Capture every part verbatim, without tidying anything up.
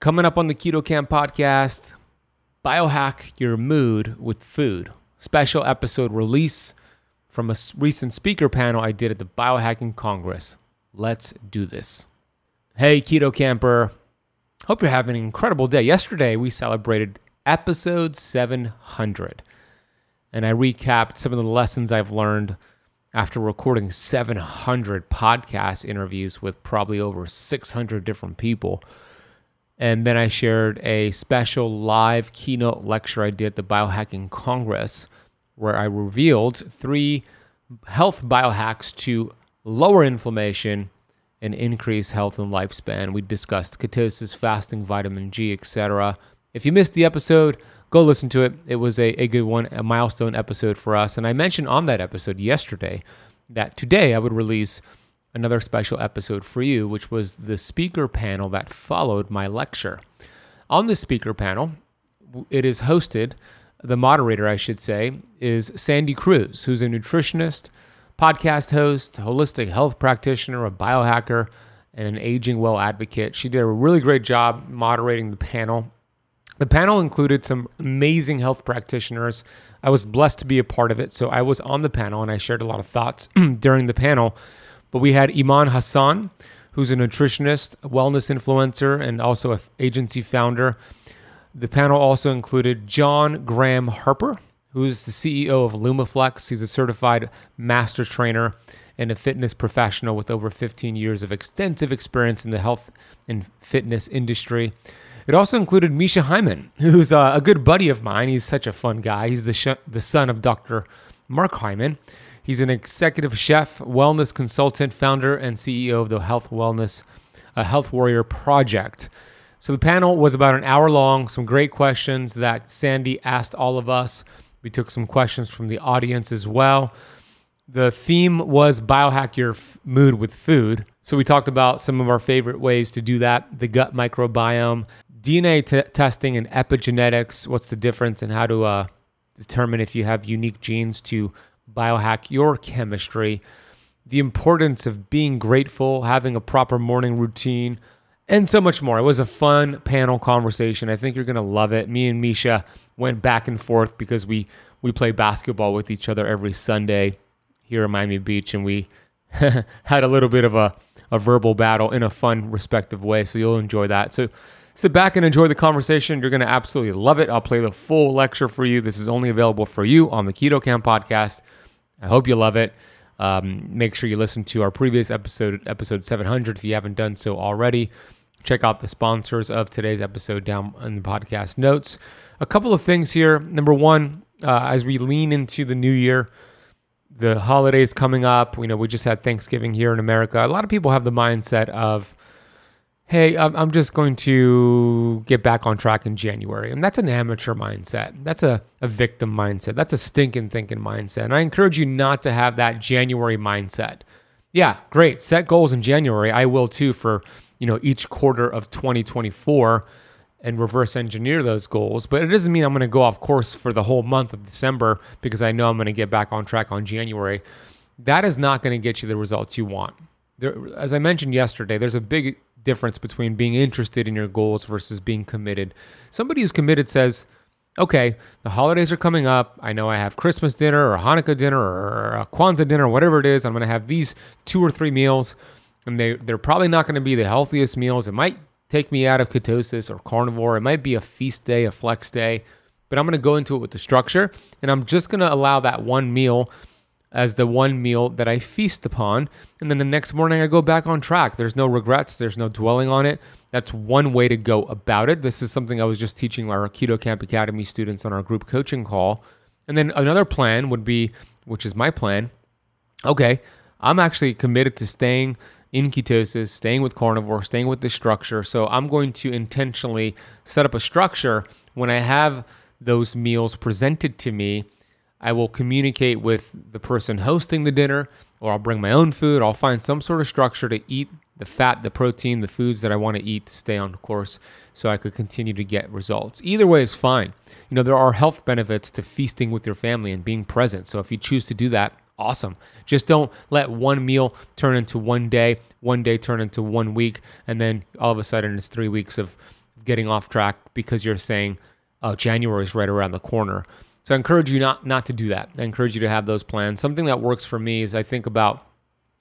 Coming up on the Keto Kamp Podcast, Biohack Your Mood with Food. Special episode release from a recent speaker panel I did at the Biohacking Congress. Let's do this. Hey, Keto Kamper. Hope you're having an incredible day. Yesterday, we celebrated episode seven hundred. And I recapped some of the lessons I've learned after recording seven hundred podcast interviews with probably over six hundred different people. And then I shared a special live keynote lecture I did at the Biohacking Congress where I revealed three health biohacks to lower inflammation and increase health and lifespan. We discussed ketosis, fasting, vitamin G, et cetera. If you missed the episode, go listen to it. It was a, a good one, a milestone episode for us. And I mentioned on that episode yesterday that today I would release another special episode for you, which was the speaker panel that followed my lecture. On this speaker panel, it is hosted, the moderator, I should say, is Sandy Kruse, who's a nutritionist, podcast host, holistic health practitioner, a biohacker, and an aging well advocate. She did a really great job moderating the panel. The panel included some amazing health practitioners. I was blessed to be a part of it, so I was on the panel and I shared a lot of thoughts during the panel. But we had Iman Hassan, who's a nutritionist, a wellness influencer, and also an agency founder. The panel also included John Graham Harper, who is the C E O of LumaFlex. He's a certified master trainer and a fitness professional with over fifteen years of extensive experience in the health and fitness industry. It also included Misha Hyman, who's a good buddy of mine. He's such a fun guy. He's the sh- the son of Doctor Mark Hyman. He's an executive chef, wellness consultant, founder, and C E O of the Health Wellness, uh, Health Warrior Project. So the panel was about an hour long, some great questions that Sandy asked all of us. We took some questions from the audience as well. The theme was biohack your f- mood with food. So we talked about some of our favorite ways to do that, the gut microbiome, D N A t- testing and epigenetics, what's the difference, and how to uh, determine if you have unique genes to biohack your chemistry, the importance of being grateful, having a proper morning routine, and so much more. It was a fun panel conversation. I think you're going to love it. Me and Misha went back and forth because we, we play basketball with each other every Sunday here in Miami Beach, and we had a little bit of a, a verbal battle in a fun, respective way, so you'll enjoy that. So sit back and enjoy the conversation. You're going to absolutely love it. I'll play the full lecture for you. This is only available for you on the Keto Kamp Podcast. I hope you love it. Um, make sure you listen to our previous episode, episode seven hundred, if you haven't done so already. Check out the sponsors of today's episode down in the podcast notes. A couple of things here. Number one, uh, as we lean into the new year, the holidays coming up, you know, we just had Thanksgiving here in America. A lot of people have the mindset of, hey, I'm just going to get back on track in January. And that's an amateur mindset. That's a, a victim mindset. That's a stinking thinking mindset. And I encourage you not to have that January mindset. Yeah, great. Set goals in January. I will too for, you know, each quarter of twenty twenty-four and reverse engineer those goals. But it doesn't mean I'm going to go off course for the whole month of December because I know I'm going to get back on track on January. That is not going to get you the results you want. There, as I mentioned yesterday, there's a big difference between being interested in your goals versus being committed. Somebody who's committed says, okay, the holidays are coming up. I know I have Christmas dinner or Hanukkah dinner or a Kwanzaa dinner, whatever it is. I'm going to have these two or three meals, and they, they're probably not going to be the healthiest meals. It might take me out of ketosis or carnivore. It might be a feast day, a flex day, but I'm going to go into it with the structure, and I'm just going to allow that one meal as the one meal that I feast upon. And then the next morning I go back on track. There's no regrets. There's no dwelling on it. That's one way to go about it. This is something I was just teaching our Keto Kamp Academy students on our group coaching call. And then another plan would be, which is my plan, okay, I'm actually committed to staying in ketosis, staying with carnivore, staying with the structure. So I'm going to intentionally set up a structure. When I have those meals presented to me, I will communicate with the person hosting the dinner, or I'll bring my own food. I'll find some sort of structure to eat the fat, the protein, the foods that I want to eat to stay on course so I could continue to get results. Either way is fine. You know, there are health benefits to feasting with your family and being present. So if you choose to do that, awesome. Just don't let one meal turn into one day, one day turn into one week, and then all of a sudden it's three weeks of getting off track because you're saying, oh, January is right around the corner. So I encourage you not not to do that. I encourage you to have those plans. Something that works for me is I think about,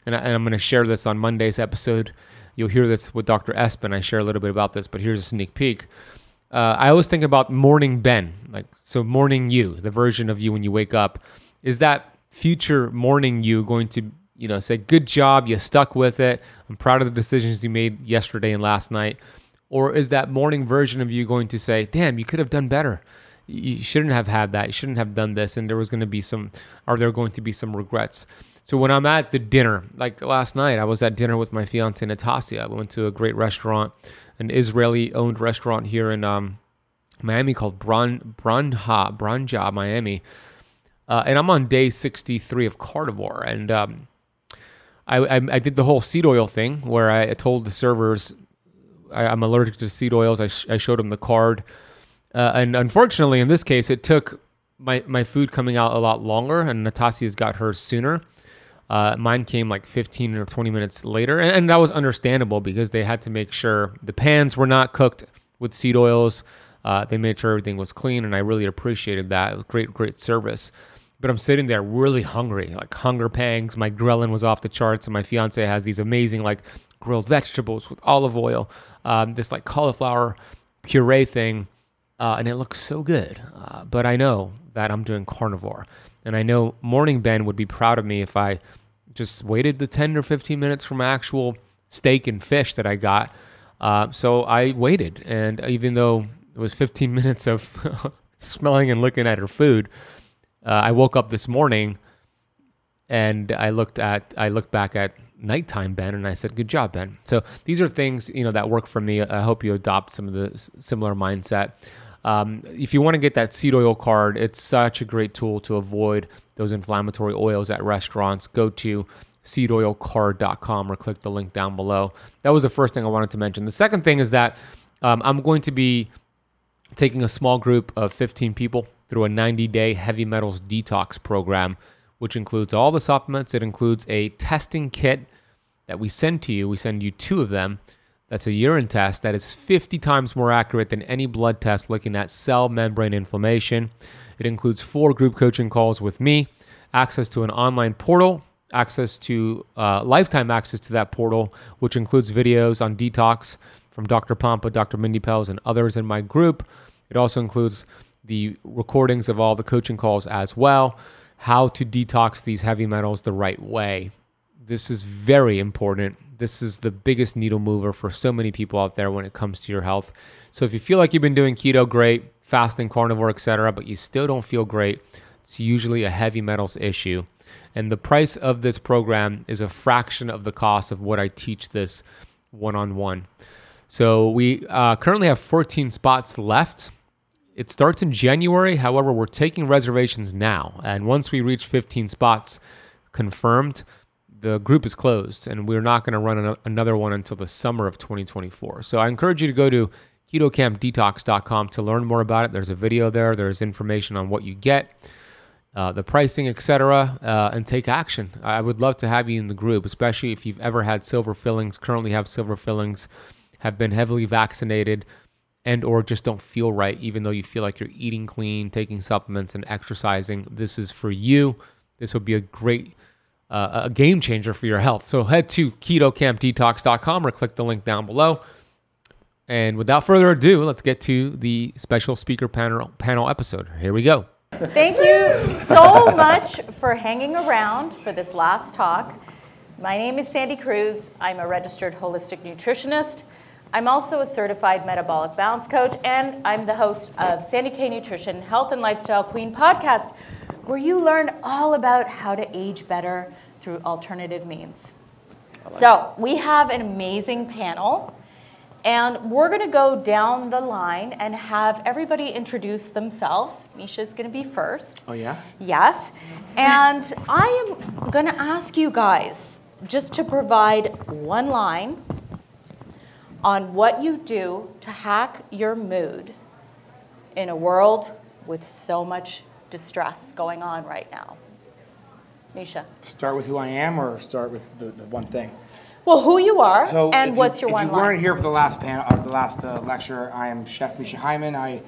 and, I, and I'm going to share this on Monday's episode. You'll hear this with Doctor Espen. I share a little bit about this, but here's a sneak peek. Uh, I always think about morning Ben, like so morning you, the version of you when you wake up. Is that future morning you going to, you know, say, good job, you stuck with it. I'm proud of the decisions you made yesterday and last night. Or is that morning version of you going to say, damn, you could have done better. You shouldn't have had that. You shouldn't have done this. And there was going to be some, are there going to be some regrets? So when I'm at the dinner, like last night, I was at dinner with my fiance, Natasha. We went to a great restaurant, an Israeli-owned restaurant here in um, Miami called Bron- Branja, Branja, Miami. Uh, and I'm on day sixty-three of carnivore. And um, I, I, I did the whole seed oil thing where I told the servers, I, I'm allergic to seed oils. I, sh- I showed them the card. Uh, and unfortunately, in this case, it took my, my food coming out a lot longer, and Natasha's got hers sooner. Uh, mine came like fifteen or twenty minutes later, and, and that was understandable because they had to make sure the pans were not cooked with seed oils. Uh, they made sure everything was clean, and I really appreciated that. It was great, great service. But I'm sitting there really hungry, like hunger pangs. My ghrelin was off the charts, and my fiance has these amazing like grilled vegetables with olive oil, um, this like cauliflower puree thing. Uh, and it looks so good, uh, but I know that I'm doing carnivore, and I know Morning Ben would be proud of me if I just waited the ten or fifteen minutes for my actual steak and fish that I got, uh, so I waited, and even though it was fifteen minutes of smelling and looking at her food, uh, I woke up this morning, and I looked at, I looked back at nighttime Ben, and I said, good job, Ben. So these are things, you know, that work for me. I hope you adopt some of the s- similar mindset. Um, if you want to get that seed oil card, it's such a great tool to avoid those inflammatory oils at restaurants. Go to seed oil card dot com or click the link down below. That was the first thing I wanted to mention. The second thing is that um, I'm going to be taking a small group of fifteen people through a ninety-day heavy metals detox program, which includes all the supplements. It includes a testing kit that we send to you. We send you two of them. That's a urine test that is fifty times more accurate than any blood test looking at cell membrane inflammation. It includes four group coaching calls with me, access to an online portal, access to uh, lifetime access to that portal, which includes videos on detox from Doctor Pompa, Doctor Mindy Pels, and others in my group. It also includes the recordings of all the coaching calls as well, how to detox these heavy metals the right way. This is very important. This is the biggest needle mover for so many people out there when it comes to your health. So if you feel like you've been doing keto, great, fasting, carnivore, et cetera, but you still don't feel great, it's usually a heavy metals issue. And the price of this program is a fraction of the cost of what I teach this one-on-one. So we uh, currently have fourteen spots left. It starts in January. However, we're taking reservations now. And once we reach fifteen spots confirmed, the group is closed, and we're not going to run an- another one until the summer of twenty twenty-four. So I encourage you to go to keto kamp detox dot com to learn more about it. There's a video there. There's information on what you get, uh, the pricing, et cetera, uh, and take action. I would love to have you in the group, especially if you've ever had silver fillings, currently have silver fillings, have been heavily vaccinated, and or just don't feel right, even though you feel like you're eating clean, taking supplements, and exercising. This is for you. This will be a great, uh, a game changer for your health. So head to keto kamp detox dot com or click the link down below. And without further ado, let's get to the special speaker panel, panel episode. Here we go. Thank you so much for hanging around for this last talk. My name is Sandy Kruse. I'm a registered holistic nutritionist. I'm also a certified metabolic balance coach, and I'm the host of Sandy K Nutrition Health and Lifestyle Queen podcast, where you learn all about how to age better through alternative means. So we have an amazing panel, and we're going to go down the line and have everybody introduce themselves. Misha's going to be first. Oh, yeah? Yes. And I am going to ask you guys just to provide one line on what you do to hack your mood in a world with so much distress going on right now. Misha. Start with who I am or start with the, the one thing? Well, who you are so and you, what's your one line. If you weren't here for the last panel, or the last uh, lecture, I am Chef Misha Hyman. I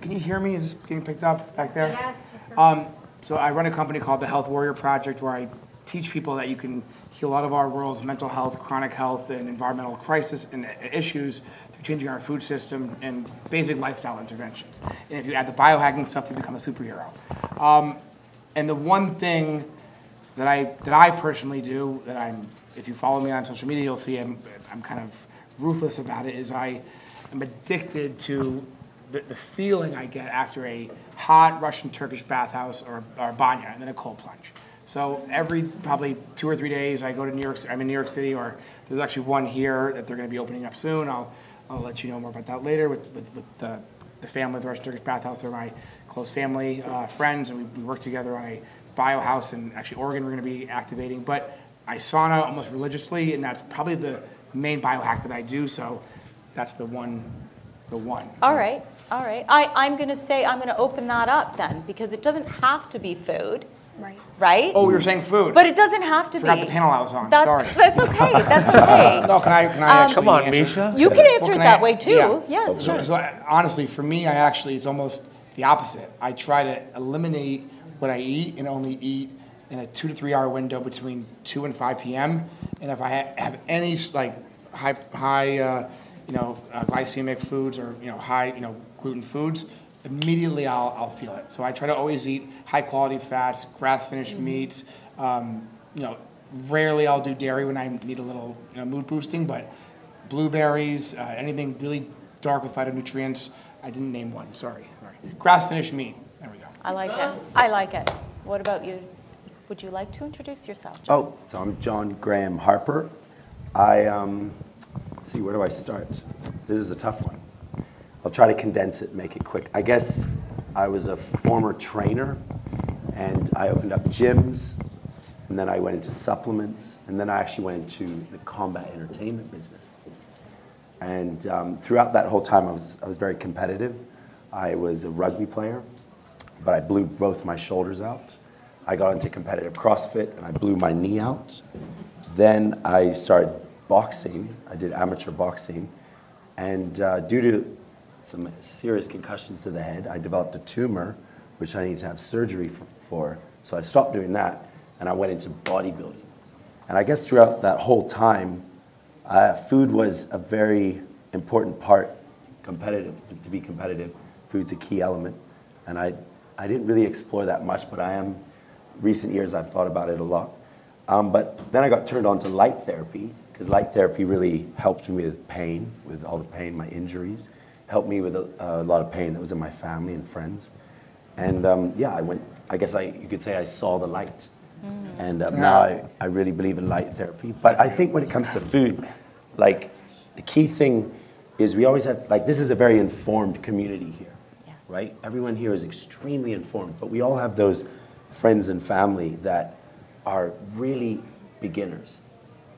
can you hear me? Is this getting picked up back there? Yes. Um, so I run a company called the Health Warrior Project, where I teach people that you can heal a lot of our world's mental health, chronic health, and environmental crisis and issues through changing our food system and basic lifestyle interventions. And if you add the biohacking stuff, you become a superhero. Um, and the one thing that I that I personally do that I'm, if you follow me on social media, you'll see I'm I'm kind of ruthless about it. Is I am addicted to the, the feeling I get after a hot Russian Turkish bathhouse or or banya and then a cold plunge. So every probably two or three days, I go to New York. I'm in New York City, or there's actually one here that they're going to be opening up soon. I'll I'll let you know more about that later with with, with the the family of the Russian Turkish bathhouse. They're my close family uh, friends, and we, we work together on a BioHouse in actually Oregon. We're going to be activating, but I sauna almost religiously, and that's probably the main biohack that I do. So that's the one, the one. All right, all right. I, I'm going to say I'm going to open that up then, because it doesn't have to be food. Right. Right? Oh, you're saying food. But it doesn't have to Forgot be. Forgot the panel I was on. That, Sorry. That's okay. That's okay. No, can I? Can I actually um, come on, answer? Misha. You can answer well, it that I, way too. Yeah. Yes. So, sure. so I, honestly, for me, I actually it's almost the opposite. I try to eliminate what I eat and only eat in a two to three hour window between two and five p.m. And if I ha- have any like high, high, uh, you know, uh, glycemic foods or you know high, you know, gluten foods, immediately I'll I'll feel it. So I try to always eat high quality fats, grass finished mm-hmm. meats. Um, you know, rarely I'll do dairy when I need a little you know, mood boosting, but blueberries, uh, anything really dark with phytonutrients. I didn't name one. Sorry, Sorry. Grass finished meat. There we go. I like it. I like it. What about you? Would you like to introduce yourself, John? Oh, so I'm John Graham Harper. I, um, let's see, where do I start? This is a tough one. I'll try to condense it, make it quick. I guess I was a former trainer, and I opened up gyms, and then I went into supplements, and then I actually went into the combat entertainment business. And um, throughout that whole time, I was I was very competitive. I was a rugby player, but I blew both my shoulders out. I got into competitive CrossFit, and I blew my knee out. Then I started boxing. I did amateur boxing. And uh, due to some serious concussions to the head, I developed a tumor, which I needed to have surgery for. So I stopped doing that, and I went into bodybuilding. And I guess throughout that whole time, uh, food was a very important part, competitive, to be competitive. Food's a key element. And I, I didn't really explore that much, but I am... Recent years, I've thought about it a lot. Um, but then I got turned on to light therapy, because light therapy really helped me with pain, with all the pain, my injuries, helped me with a, a lot of pain that was in my family and friends. And um, yeah, I went, I guess I, you could say I saw the light. Mm. And um, yeah. now I, I really believe in light therapy. But I think when it comes to food, like the key thing is we always have, like this is a very informed community here, yes. right? Everyone here is extremely informed, but we all have those friends and family that are really beginners,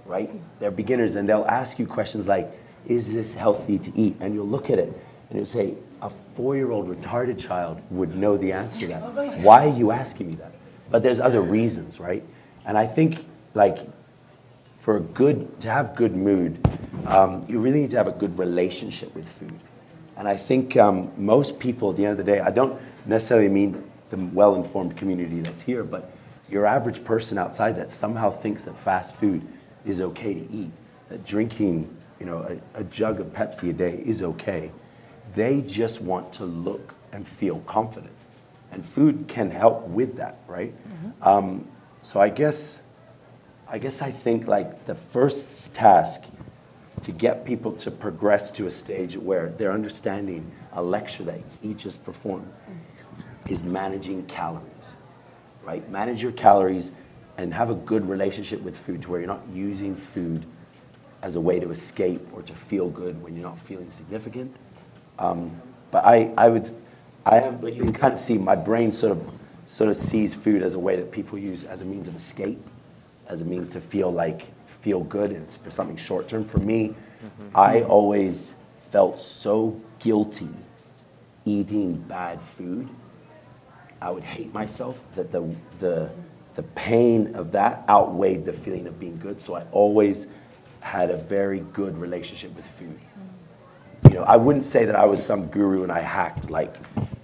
right? They're beginners, and they'll ask you questions like, is this healthy to eat? And you'll look at it, and you'll say, a four-year-old retarded child would know the answer to that. Why are you asking me that? But there's other reasons, right? And I think, like, for a good, to have good mood, um, you really need to have a good relationship with food. And I think um, most people, at the end of the day, I don't necessarily mean the well-informed community that's here, but your average person outside that somehow thinks that fast food is okay to eat, that drinking, you know, a, a jug of Pepsi a day is okay. They just want to look and feel confident, and food can help with that, right? Mm-hmm. Um, so I guess, I guess I think like the first task to get people to progress to a stage where they're understanding a lecture that he just performed. Mm-hmm. is managing calories, right? Manage your calories and have a good relationship with food to where you're not using food as a way to escape or to feel good when you're not feeling significant. Um, but I, I would, I have, you can kind of see my brain sort of, sort of sees food as a way that people use as a means of escape, as a means to feel like, feel good, and it's for something short term. For me, mm-hmm. I always felt so guilty eating bad food. I would hate myself that the the the pain of that outweighed the feeling of being good. So I always had a very good relationship with food. You know, I wouldn't say that I was some guru and I hacked like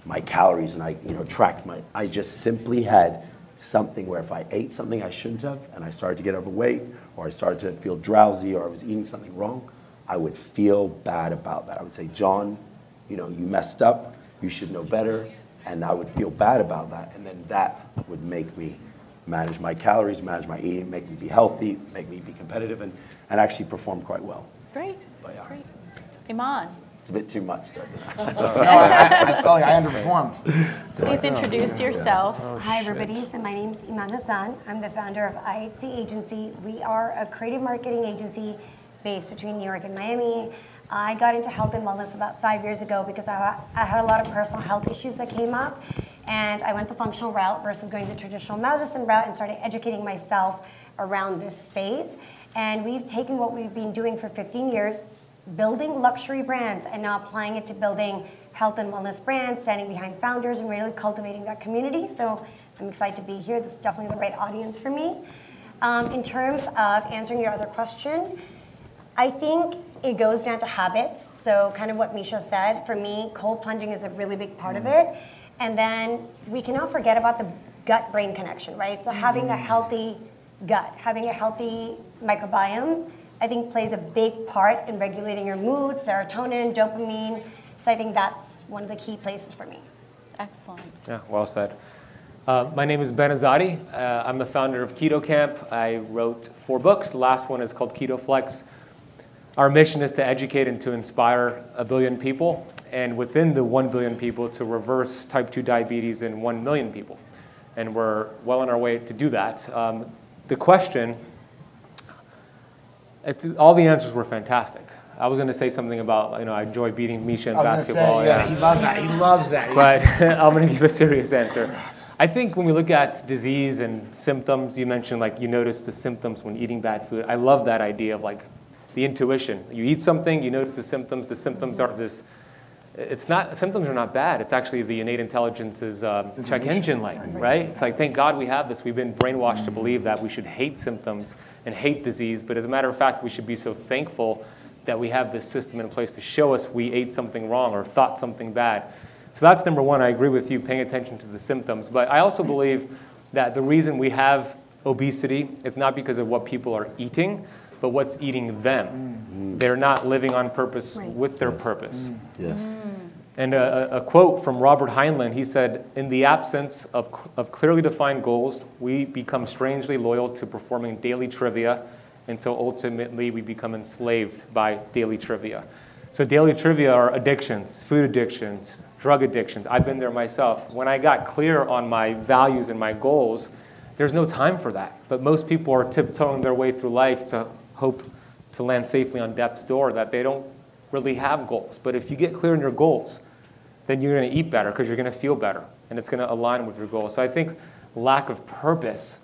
my calories and I, you know, tracked my, I just simply had something where if I ate something I shouldn't have and I started to get overweight or I started to feel drowsy or I was eating something wrong, I would feel bad about that. I would say, John, you know, you messed up, you should know better, and I would feel bad about that. And then that would make me manage my calories, manage my eating, make me be healthy, make me be competitive, and, and actually perform quite well. Great, but, yeah. Great. Iman. It's a bit too much, though. No, I, I felt like I underperformed. Please introduce yourself. Yes. Oh, hi, everybody. So my name's Iman Hassan. I'm the founder of I H C Agency. We are a creative marketing agency based between New York and Miami. I got into health and wellness about five years ago because I, I had a lot of personal health issues that came up, and I went the functional route versus going the traditional medicine route and started educating myself around this space. And we've taken what we've been doing for fifteen years, building luxury brands, and now applying it to building health and wellness brands, standing behind founders and really cultivating that community. So I'm excited to be here. This is definitely the right audience for me. Um, in terms of answering your other question, I think it goes down to habits. So kind of what Misha said, for me, cold plunging is a really big part mm-hmm. of it. And then we cannot forget about the gut-brain connection, right? So having a healthy gut, having a healthy microbiome, I think plays a big part in regulating your mood, serotonin, dopamine. So I think that's one of the key places for me. Excellent. Yeah, well said. Uh, my name is Ben Azadi. Uh, I'm the founder of Keto Kamp. I wrote four books. The last one is called Keto Flex. Our mission is to educate and to inspire a billion people, and within the one billion people to reverse type two diabetes in one million people. And we're well on our way to do that. Um, the question, it's, all the answers were fantastic. I was going to say something about, you know, I enjoy beating Misha in basketball. Say, yeah, yeah, he loves that. He loves that. But I'm going to give a serious answer. I think when we look at disease and symptoms, you mentioned like you notice the symptoms when eating bad food. I love that idea of like the intuition. You eat something, you notice the symptoms. The symptoms are this. It's not, symptoms are not bad. It's actually the innate intelligence's um, check engine light, right? It's like, thank God we have this. We've been brainwashed to believe that we should hate symptoms and hate disease. But as a matter of fact, we should be so thankful that we have this system in place to show us we ate something wrong or thought something bad. So that's number one. I agree with you, paying attention to the symptoms. But I also believe that the reason we have obesity, it's not because of what people are eating, but what's eating them. Mm-hmm. They're not living on purpose right. with their yes. purpose. Mm-hmm. Yes. And a, a quote from Robert Heinlein, he said, in the absence of, of clearly defined goals, we become strangely loyal to performing daily trivia until ultimately we become enslaved by daily trivia. So daily trivia are addictions, food addictions, drug addictions. I've been there myself. When I got clear on my values and my goals, there's no time for that. But most people are tiptoeing their way through life to hope to land safely on death's door, that they don't really have goals. But if you get clear on your goals, then you're going to eat better because you're going to feel better, and it's going to align with your goals. So I think lack of purpose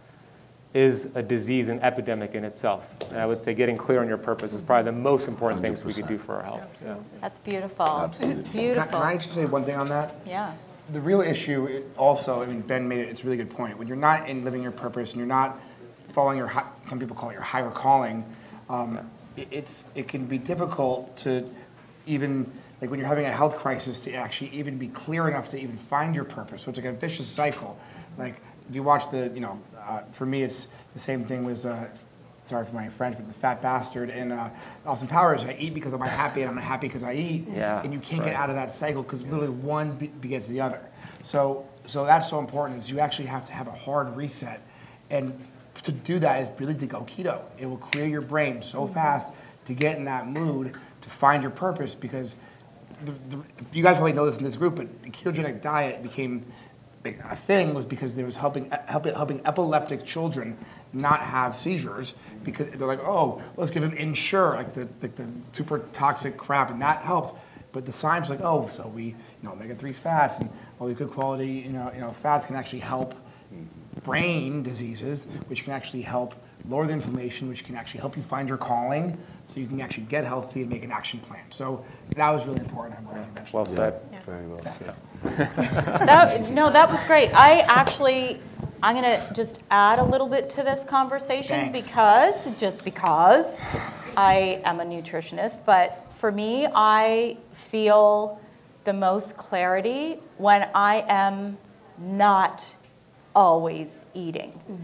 is a disease, an epidemic in itself. And I would say getting clear on your purpose is probably the most important one hundred percent things we can do for our health. Yeah. That's beautiful. Absolutely. Beautiful. Can, can I just say one thing on that? Yeah. The real issue also, I mean, Ben made it, it's a really good point. When you're not in living your purpose and you're not following your, some people call it your higher calling, um, yeah. It's it can be difficult to even, like when you're having a health crisis, to actually even be clear enough to even find your purpose. So it's like a vicious cycle. Like if you watch the, you know, uh, for me it's the same thing was, uh, sorry for my French, but The Fat Bastard and uh, Austin Powers. I eat because I'm unhappy and I'm unhappy because I eat. Yeah, and you can't right. get out of that cycle because yeah. literally one be- begets the other. So so that's so important, is you actually have to have a hard reset. And to do that is really to go keto. It will clear your brain so fast to get in that mood to find your purpose, because the, the, you guys probably know this in this group, but the ketogenic diet became like, a thing was because they was helping, helping helping epileptic children not have seizures, because they're like, oh, let's give them Ensure, like the, the, the super toxic crap, and that helped. But the science was like, oh, so we, you know, omega three fats and all these good quality, you know, you know, fats can actually help brain diseases, which can actually help lower the inflammation, which can actually help you find your calling, so you can actually get healthy and make an action plan. So that was really important. I'm glad you mentioned. Well said. Yeah. Very well said. that, no, that was great. I actually, I'm going to just add a little bit to this conversation. Thanks. because, just because, I am a nutritionist, but for me, I feel the most clarity when I am not always eating. Mm-hmm.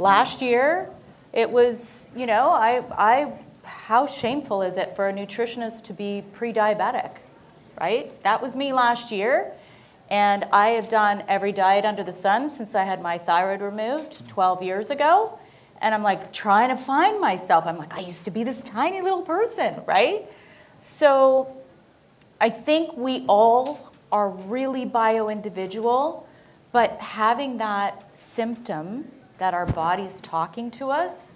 Last year, it was, you know, I, I, how shameful is it for a nutritionist to be pre-diabetic, right? That was me last year, and I have done every diet under the sun since I had my thyroid removed twelve years ago, and I'm like trying to find myself. I'm like, I used to be this tiny little person, right? So I think we all are really bio-individual, but having that symptom that our body's talking to us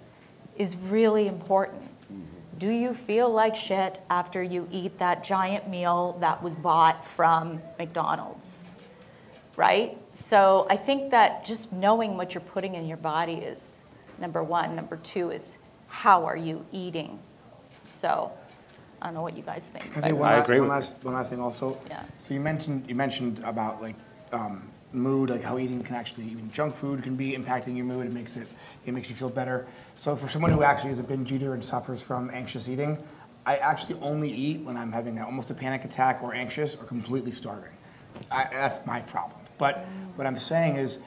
is really important. Mm-hmm. Do you feel like shit after you eat that giant meal that was bought from McDonald's, right? So I think that just knowing what you're putting in your body is number one. Number two is how are you eating? So I don't know what you guys think. I, think one I last, agree one with last, One last thing also. Yeah. So you mentioned you mentioned about like um, mood, like how eating can actually, even junk food can be impacting your mood. It makes it it makes you feel better. So for someone who actually is a binge eater and suffers from anxious eating, I actually only eat when I'm having a, almost a panic attack or anxious or completely starving. I, that's my problem. But mm. what I'm saying is,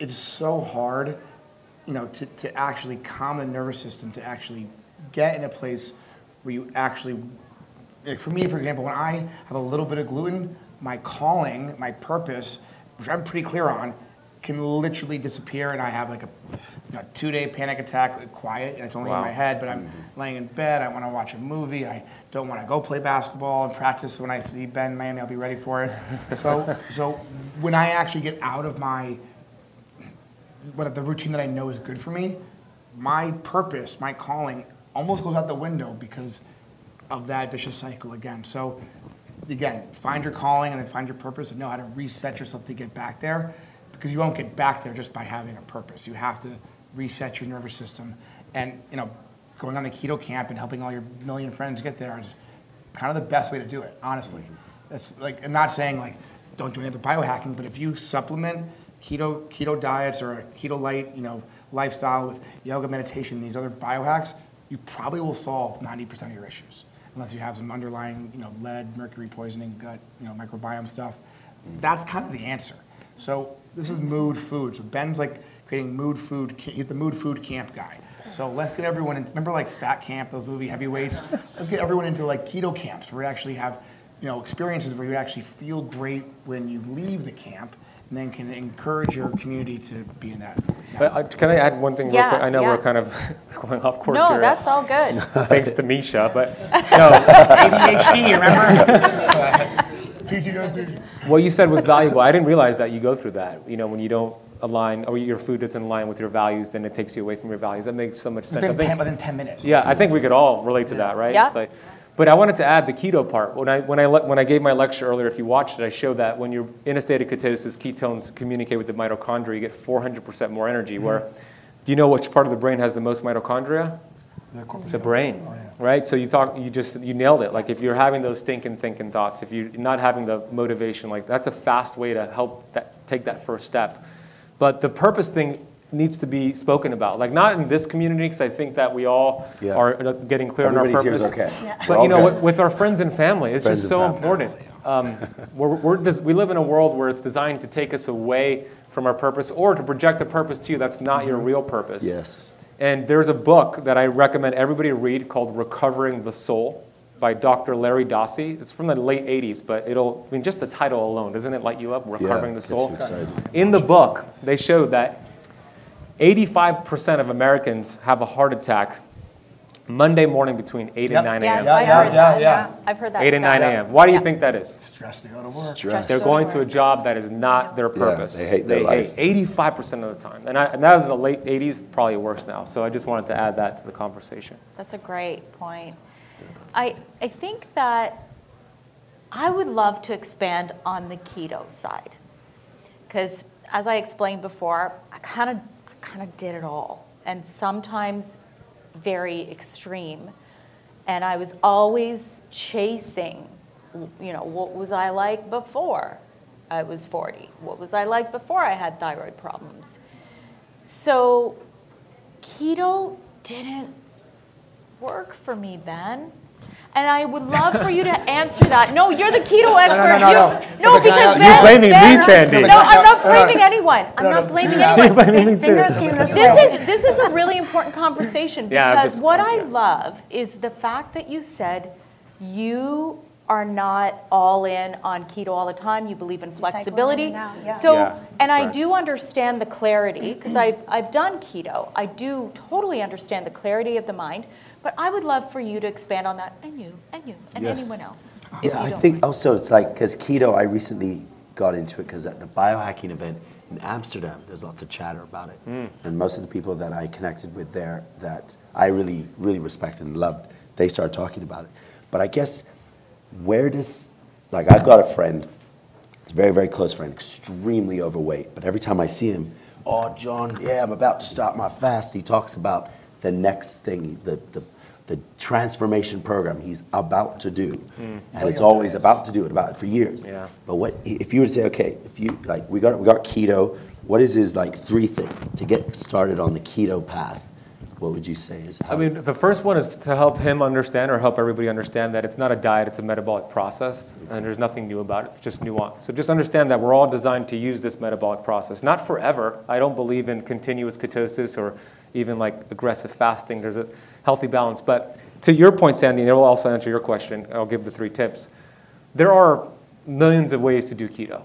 it is so hard, you know, to, to actually calm the nervous system, to actually get in a place where you actually, like for me, for example, when I have a little bit of gluten, my calling, my purpose, which I'm pretty clear on, can literally disappear, and I have like a you know, two-day panic attack, quiet, and it's only wow. in my head, but I'm mm-hmm. laying in bed, I want to watch a movie, I don't want to go play basketball and practice, so when I see Ben in Miami, I'll be ready for it. so, so when I actually get out of my, what the routine that I know is good for me, my purpose, my calling, almost goes out the window because of that vicious cycle again. So again, find your calling and then find your purpose and know how to reset yourself to get back there, because you won't get back there just by having a purpose. You have to reset your nervous system. And you know, going on the keto camp and helping all your million friends get there is kind of the best way to do it, honestly. That's like, I'm not saying like don't do any other biohacking, but if you supplement keto keto diets or a keto light, you know, lifestyle with yoga, meditation, these other biohacks, you probably will solve ninety percent of your issues, unless you have some underlying, you know, lead, mercury poisoning, gut, you know, microbiome stuff. That's kind of the answer. So this is mood food. So Ben's like creating mood food. He's the mood food camp guy. So let's get everyone in. Remember like Fat Camp, those movie heavyweights? Let's get everyone into like keto camps where you actually have, you know, experiences where you actually feel great when you leave the camp, and then can encourage your community to be in that. But uh, can I add one thing yeah, real quick? I know yeah. we're kind of going off course no, here. No, that's all good. Thanks to Misha, but no. A D H D, remember? What you said was valuable. I didn't realize that you go through that. You know, when you don't align, or your food doesn't align with your values, then it takes you away from your values. That makes so much sense. Within, I think, ten, within ten minutes. Yeah, I think we could all relate to that, right? Yeah. It's like, but I wanted to add the keto part. When I when I le- when I gave my lecture earlier, if you watched it, I showed that when you're in a state of ketosis, ketones communicate with the mitochondria. You get four hundred percent more energy. Mm-hmm. Where, do you know which part of the brain has the most mitochondria? The, the brain, oh, yeah. right? So you talk, you just you nailed it. Like if you're having those thinking, thinking thoughts, if you're not having the motivation, like that's a fast way to help that, take that first step. But the purpose thing needs to be spoken about, like not in this community, because I think that we all yeah. are getting clear on our purpose. Okay. Yeah. But you know, with, with our friends and family, it's friends just so important. Um, we're, we're just, we live in a world where it's designed to take us away from our purpose or to project a purpose to you that's not mm-hmm. your real purpose. Yes. And there's a book that I recommend everybody read called "Recovering the Soul" by Doctor Larry Dossi. It's from the late eighties, but it'll, I mean, just the title alone, doesn't it light you up? Recovering yeah, the Soul. In the book, they showed that eighty-five percent of Americans have a heart attack Monday morning between eight yep. and nine a.m. Yes, yeah, I heard yeah, that. Yeah, yeah. I've heard that. eight and nine a m. Why do you yeah. think that is? Stress to go to work. Stress. They're going to a job that is not their purpose. Yeah, they hate their they life. Hate eighty-five percent of the time. And, I, and that was in the late eighties, probably worse now. So I just wanted to add that to the conversation. That's a great point. I I think that I would love to expand on the keto side. Because as I explained before, I kind of kind of did it all, and sometimes very extreme, and I was always chasing, you know, what was I like before I was forty? What was I like before I had thyroid problems? So keto didn't work for me, Ben? And I would love for you to answer that. No, you're the keto expert. No, no, no, you, no. no because Ben, you're blaming Ben, me, Sandy. No, I'm not blaming anyone. I'm no, no, not blaming no, anyone. Blaming Fingers too. Came this this is this is a really important conversation because yeah, just, what I love is the fact that you said you are not all in on keto all the time. You believe in flexibility. Yeah. So, yeah, and correct. I do understand the clarity because I've I've done keto. I do totally understand the clarity of the mind. But I would love for you to expand on that, and you, and you, and yes. anyone else. Yeah, I think mind. also it's like, because keto, I recently got into it because at the biohacking event in Amsterdam, there's lots of chatter about it. Mm. And most of the people that I connected with there that I really, really respected and loved, they started talking about it. But I guess where does, like I've got a friend, a very, very close friend, extremely overweight. But every time I see him, oh, John, yeah, I'm about to start my fast. He talks about the next thing, the the the transformation program he's about to do. Mm. And it's always about to do it, about it for years. Yeah. But what if you were to say, okay, if you like we got we got keto, what is his like three things to get started on the keto path? What would you say is how I mean, the first one is to help him understand or help everybody understand that it's not a diet, it's a metabolic process, and there's nothing new about it, it's just nuance. So just understand that we're all designed to use this metabolic process, not forever. I don't believe in continuous ketosis or even like aggressive fasting. There's a healthy balance. But to your point, Sandy, and it will also answer your question, I'll give the three tips. There are millions of ways to do keto.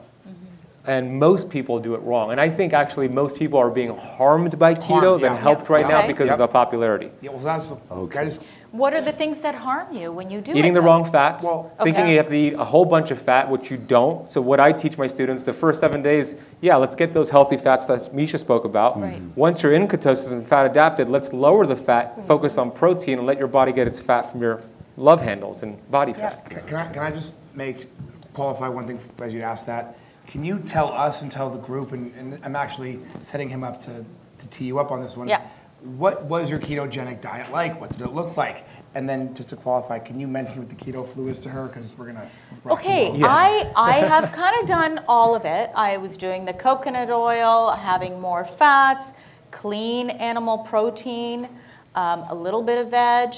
And most people do it wrong. And I think actually most people are being harmed by keto harmed, yeah. than helped right okay. now because yep. of the popularity. Yeah, well, that's what, okay. just... What are the things that harm you when you do Eating it, the though? wrong fats, well, thinking okay. you have to eat a whole bunch of fat, which you don't. So what I teach my students, the first seven days, yeah, let's get those healthy fats that Misha spoke about. Right. Once you're in ketosis and fat adapted, let's lower the fat, mm-hmm. focus on protein, and let your body get its fat from your love handles and body yeah. fat. Can I, can I just make qualify one thing as you asked that? Can you tell us and tell the group, and, and I'm actually setting him up to, to tee you up on this one. Yeah. What was your ketogenic diet like? What did it look like? And then just to qualify, can you mention what the keto flu is to her? Because we're going to rock Okay, and roll. Yes. I, I have kind of done all of it. I was doing the coconut oil, having more fats, clean animal protein, um, a little bit of veg.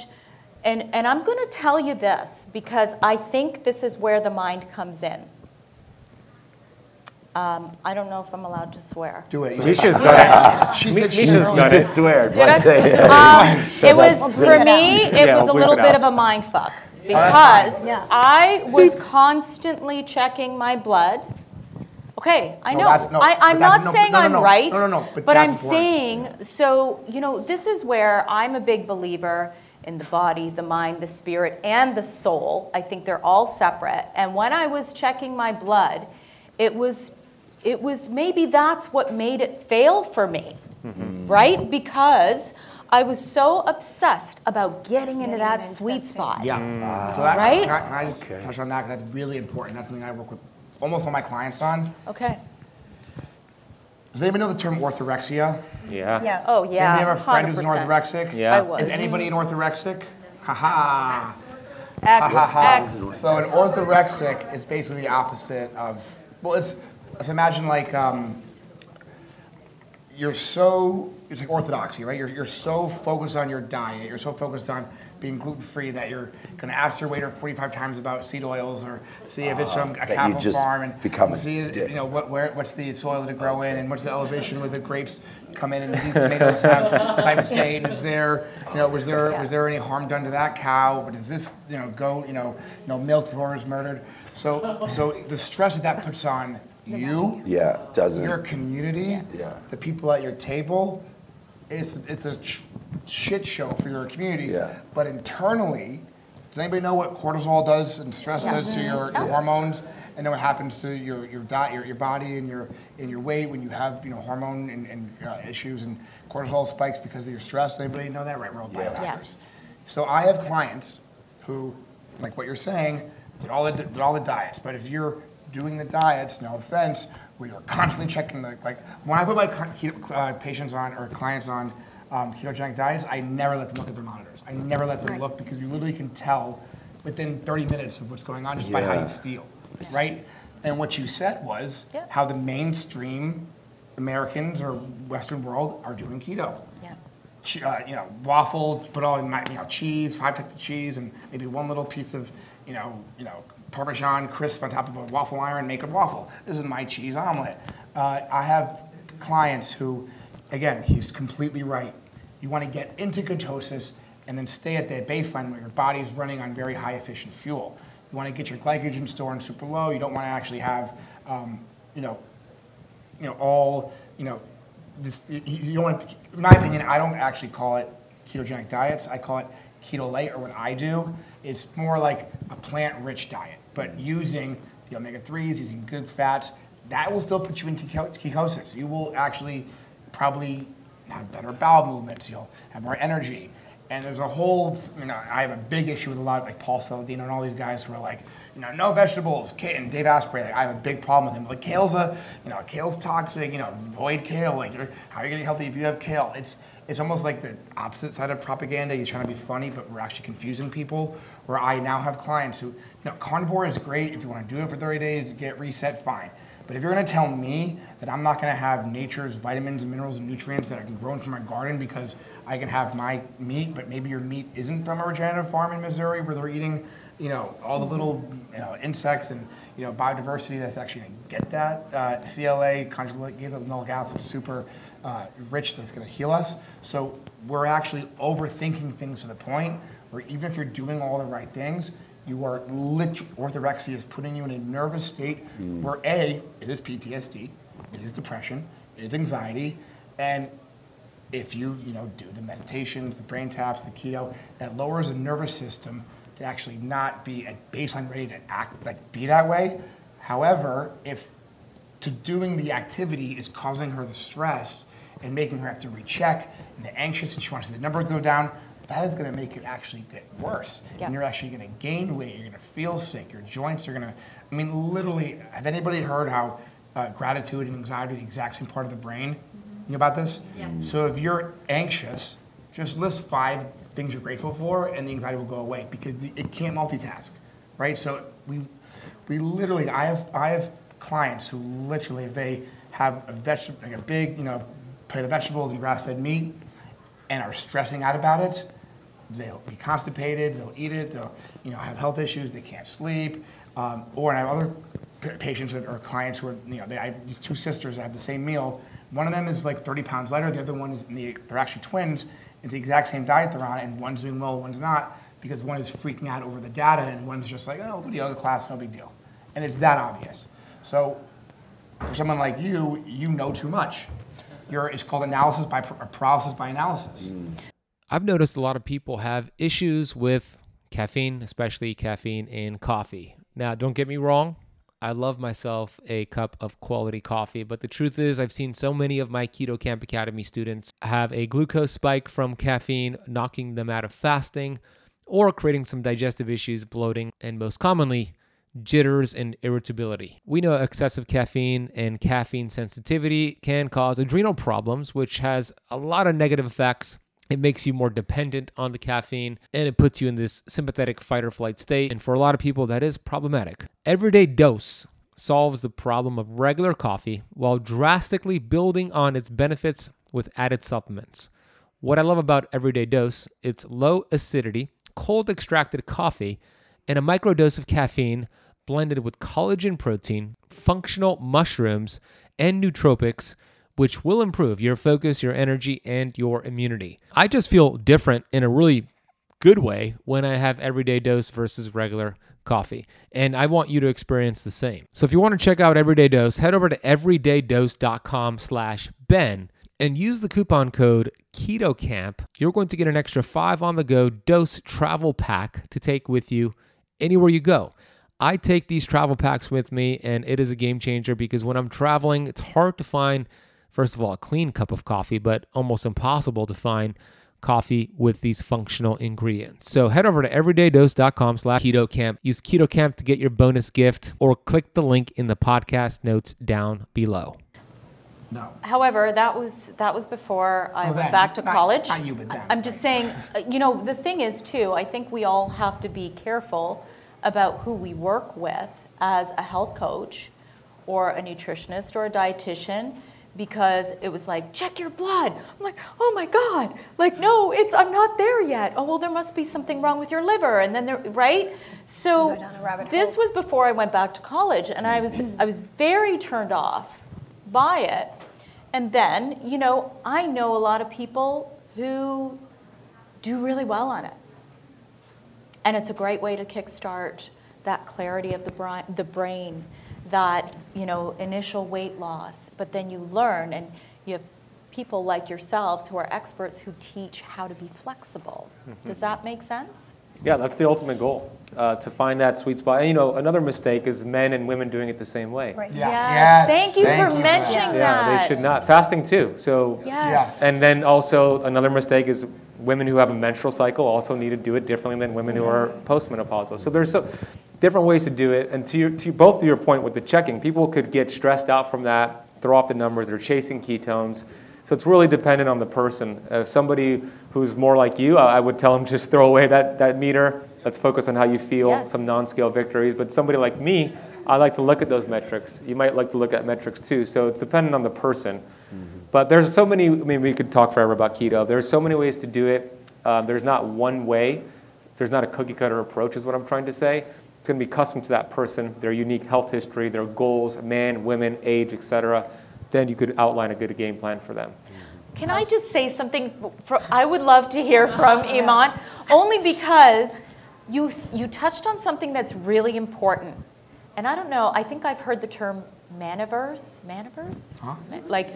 And, and I'm going to tell you this, because I think this is where the mind comes in. Um, I don't know if I'm allowed to swear. Do it. Misha's done it. She said she just swear. Did I? Um, it was, for me, it was a little bit of a mind fuck because I was constantly checking my blood. Okay, I know. I, I'm not saying I'm right, but I'm saying, so, you know, this is where I'm a big believer in the body, the mind, the spirit, and the soul. I think they're all separate. And when I was checking my blood, it was... It was maybe that's what made it fail for me, mm-hmm. right? Because I was so obsessed about getting into yeah, that sweet spot. Yeah. Uh, so that, right? Can I, can I just okay. touch on that? Because that's really important. That's something I work with almost all my clients on. Okay. Does anybody know the term orthorexia? Yeah. yeah. Oh, yeah. Do you have a friend one hundred percent who's an orthorexic? Yeah. I was. Is anybody an orthorexic? Ha ha. Ha ha ha. So an orthorexic is basically the opposite of, well, it's, let's imagine like um, you're so, it's like orthodoxy, right? You're you're so focused on your diet, you're so focused on being gluten-free that you're going to ask your waiter forty-five times about seed oils or see if it's from a cattle farm and see you know what where what's the soil to grow in and what's the elevation where the grapes come in and these tomatoes have glyphosate. Is there you know was there was there any harm done to that cow? But is this you know goat you know you know milk before it was murdered? So so the stress that that puts on you, yeah, doesn't your community, yeah. the people at your table, it's it's a ch- shit show for your community. Yeah. But internally, does anybody know what cortisol does and stress yeah. does to your, your yeah. hormones, and then what happens to your your diet, your, your body, and your and your weight when you have you know hormone and, and uh, issues and cortisol spikes because of your stress? Anybody know that? Right, we're all biohackers. Yes. So I have clients who, like what you're saying, did all the did all the diets, but if you're doing the diets, no offense, where you're constantly checking the, like, when I put my keto, uh, patients on, or clients on um, ketogenic diets, I never let them look at their monitors. I never let them look because you literally can tell within thirty minutes of what's going on just yeah. by how you feel, yes. right? And what you said was yeah. how the mainstream Americans or Western world are doing keto. Yeah. uh, you know, waffle, put all in my, you know, cheese, five types of cheese, and maybe one little piece of, you know, you know, Parmesan crisp on top of a waffle iron, make a waffle. This is my cheese omelet. Uh, I have clients who, again, he's completely right. You want to get into ketosis and then stay at that baseline where your body's running on very high efficient fuel. You want to get your glycogen stored super low. You don't want to actually have, um, you know, you know, all, you know, this, you don't want to, in my opinion, I don't actually call it ketogenic diets. I call it keto light, or what I do. It's more like a plant-rich diet, but using the omega threes, using good fats, that will still put you into ketosis. You will actually probably have better bowel movements. You'll have more energy. And there's a whole, you know, I have a big issue with a lot of, like, Paul Saladino and all these guys who are like, you know, no vegetables, and Dave Asprey, like, I have a big problem with him. Like, kale's a, you know, kale's toxic, you know, avoid kale. Like, how are you getting healthy if you have kale? It's it's almost like the opposite side of propaganda. You're trying to be funny, but we're actually confusing people. Where I now have clients who, you know, carnivore is great. If you want to do it for thirty days, get reset, fine. But if you're going to tell me that I'm not going to have nature's vitamins and minerals and nutrients that I can grow from my garden because I can have my meat, but maybe your meat isn't from a regenerative farm in Missouri where they're eating, you know, all the little, you know, insects and, you know, biodiversity that's actually going to get that. Uh, C L A, conjugated linoleic acid, is super uh, rich, that's going to heal us. So we're actually overthinking things to the point where even if you're doing all the right things, you are literally, orthorexia is putting you in a nervous state mm. where A, it is P T S D, it is depression, it is anxiety, and if you, you know, do the meditations, the brain taps, the keto, that lowers the nervous system to actually not be at baseline ready to act, like, be that way. However, if to doing the activity is causing her the stress and making her have to recheck and the anxious and she wants the number to go down, that is going to make it actually get worse. Yep. And you're actually going to gain weight. You're going to feel sick. Your joints are going to, I mean, literally, have anybody heard how uh, gratitude and anxiety are the exact same part of the brain? Mm-hmm. You know about this? Yes. So if you're anxious, just list five things you're grateful for and the anxiety will go away because it can't multitask, right? So we we literally, I have I have clients who literally, if they have a vegetable, like a big, you know, plate of vegetables and grass-fed meat, and are stressing out about it, they'll be constipated, they'll eat it, they'll, you know, have health issues, they can't sleep. Um, or and I have other p- patients or clients who are, you know, they, I have these two sisters that have the same meal. One of them is like thirty pounds lighter, the other one is, in the, they're actually twins, it's the exact same diet they're on, and one's doing well, one's not, because one is freaking out over the data, and one's just like, oh, I'll go to yoga class, no big deal. And it's that obvious. So for someone like you, you know too much. You're, it's called analysis by paralysis by analysis. Mm. I've noticed a lot of people have issues with caffeine, especially caffeine in coffee. Now, don't get me wrong. I love myself a cup of quality coffee, but the truth is I've seen so many of my Keto Kamp Academy students have a glucose spike from caffeine, knocking them out of fasting or creating some digestive issues, bloating, and most commonly, jitters and irritability. We know excessive caffeine and caffeine sensitivity can cause adrenal problems, which has a lot of negative effects. It makes you more dependent on the caffeine, and it puts you in this sympathetic fight or flight state. And for a lot of people, that is problematic. Everyday Dose solves the problem of regular coffee while drastically building on its benefits with added supplements. What I love about Everyday Dose, it's low acidity, cold extracted coffee, and a microdose of caffeine blended with collagen protein, functional mushrooms, and nootropics, which will improve your focus, your energy, and your immunity. I just feel different in a really good way when I have Everyday Dose versus regular coffee, and I want you to experience the same. So if you want to check out Everyday Dose, head over to everyday dose dot com slash ben and use the coupon code KETOKAMP. You're going to get an extra five on the go dose travel pack to take with you anywhere you go. I take these travel packs with me, and it is a game changer because when I'm traveling, it's hard to find, first of all, a clean cup of coffee, but almost impossible to find coffee with these functional ingredients. So head over to everyday dose dot com slash keto kamp. Use Keto Kamp to get your bonus gift, or click the link in the podcast notes down below. No. However, that was that was before I oh, went back to not, college. Not you, but them. I'm just saying, you know, the thing is too, I think we all have to be careful about who we work with as a health coach or a nutritionist or a dietitian, because it was like, check your blood. I'm like, oh my God. Like, no, it's I'm not there yet. Oh, well, there must be something wrong with your liver. And then there, right? So this was before I went back to college, and I was I was very turned off by it. And then, you know, I know a lot of people who do really well on it. And it's a great way to kickstart that clarity of the brain, that, you know, initial weight loss. But then you learn, and you have people like yourselves who are experts who teach how to be flexible. Mm-hmm. Does that make sense? Yeah, that's the ultimate goal, uh, to find that sweet spot. And, you know, another mistake is men and women doing it the same way. Right. Yeah. Yes. yes. Thank you Thank for you mentioning that. that. Yeah, they should not. Fasting, too. So. Yes. yes. And then also another mistake is women who have a menstrual cycle also need to do it differently than women mm-hmm. who are postmenopausal. So there's so different ways to do it. And to, your, to both of your point with the checking, people could get stressed out from that, throw off the numbers, they're chasing ketones. So it's really dependent on the person. If somebody who's more like you, I would tell them just throw away that, that meter. Let's focus on how you feel, yeah. some non-scale victories. But somebody like me, I like to look at those metrics. You might like to look at metrics too. So it's dependent on the person. Mm-hmm. But there's so many, I mean, we could talk forever about keto. There's so many ways to do it. Um, there's not one way. There's not a cookie cutter approach is what I'm trying to say. It's going to be custom to that person, their unique health history, their goals, man, women, age, et cetera. Then you could outline a good game plan for them. Can I just say something? For, I would love to hear from Iman, only because you you touched on something that's really important. And I don't know, I think I've heard the term maniverse, maniverse? Huh? Like,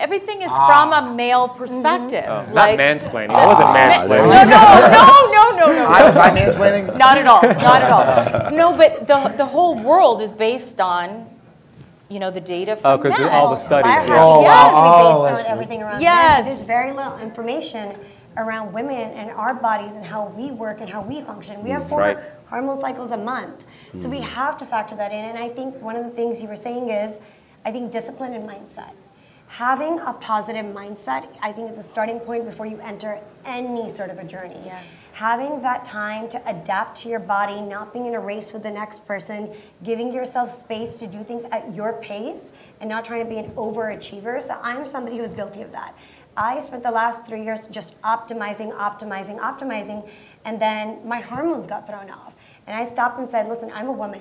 everything is ah. from a male perspective. Mm-hmm. Oh, like, not mansplaining. I wasn't mansplaining. No, no, no, no, no, no. I was not mansplaining. Not at all, not at all. No, but the the whole world is based on, you know, the data from that. Oh, because all the studies. Yeah. Oh, yes. Wow. Based oh, on everything around yes. men. There's very little information around women and our bodies and how we work and how we function. We have four right. hormone cycles a month. Mm. So we have to factor that in. And I think one of the things you were saying is, I think discipline and mindset. Having a positive mindset, I think, is a starting point before you enter any sort of a journey. Yes. Having that time to adapt to your body, not being in a race with the next person, giving yourself space to do things at your pace, and not trying to be an overachiever. So I'm somebody who's guilty of that. I spent the last three years just optimizing, optimizing, optimizing, and then my hormones got thrown off. And I stopped and said, listen, I'm a woman.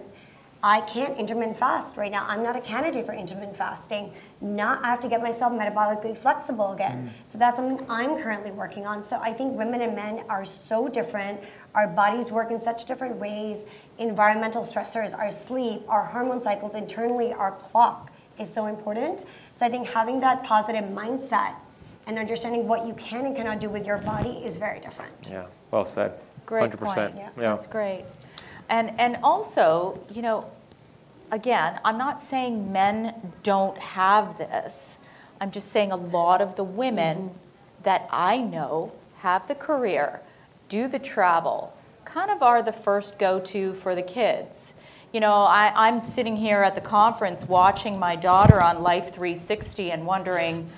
I can't intermittent fast right now. I'm not a candidate for intermittent fasting. Not, I have to get myself metabolically flexible again. Mm. So that's something I'm currently working on. So I think women and men are so different. Our bodies work in such different ways. Environmental stressors, our sleep, our hormone cycles internally, our clock is so important. So I think having that positive mindset and understanding what you can and cannot do with your body is very different. Yeah, well said. Great one hundred percent. Point. Yeah. Yeah. That's great. And and also, you know, again, I'm not saying men don't have this. I'm just saying a lot of the women mm-hmm. that I know have the career, do the travel, kind of are the first go-to for the kids. You know, I, I'm sitting here at the conference watching my daughter on Life three sixty and wondering,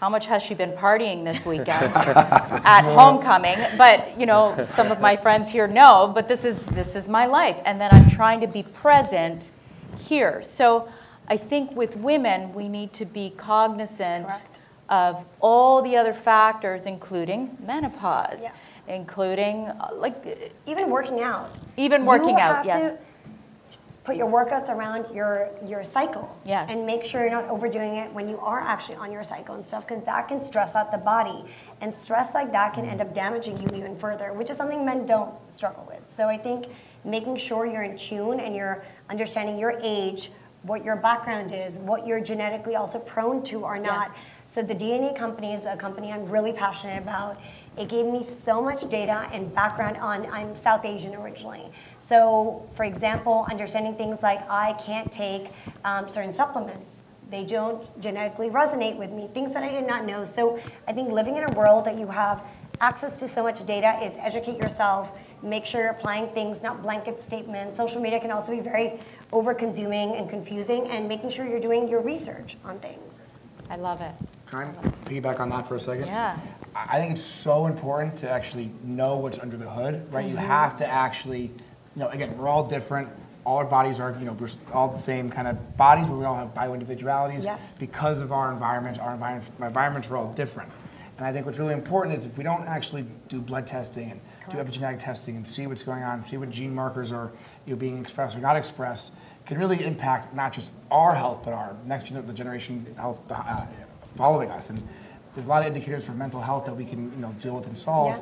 how much has she been partying this weekend at homecoming? But, you know, some of my friends here know, but this is this is my life. And then I'm trying to be present here. So I think with women, we need to be cognizant Correct. Of all the other factors, including menopause, yeah. including, like... Even working out. Even working out, yes. Put your workouts around your, your cycle. Yes. And make sure you're not overdoing it when you are actually on your cycle and stuff, because that can stress out the body. And stress like that can end up damaging you even further, which is something men don't struggle with. So I think making sure you're in tune and you're understanding your age, what your background is, what you're genetically also prone to or not. Yes. So the D N A company is a company I'm really passionate about. It gave me so much data and background on, I'm South Asian originally. So, for example, understanding things like I can't take um, certain supplements. They don't genetically resonate with me, things that I did not know. So I think living in a world that you have access to so much data is educate yourself, make sure you're applying things, not blanket statements. Social media can also be very over-consuming and confusing, and making sure you're doing your research on things. I love it. Can I piggyback on that for a second? Yeah. I think it's so important to actually know what's under the hood, right? Mm-hmm. You have to actually... You know, again, we're all different. all our bodies are, you know, we're all the same kind of bodies, but we all have bio-individualities. Yeah. Because of our environment, our environment, our environments are all different. And I think what's really important is if we don't actually do blood testing and Correct. Do epigenetic testing and see what's going on, see what gene markers are, you know, being expressed or not expressed, can really impact not just our health, but our next gen- the generation health uh, following us. And there's a lot of indicators for mental health that we can, you know, deal with and solve.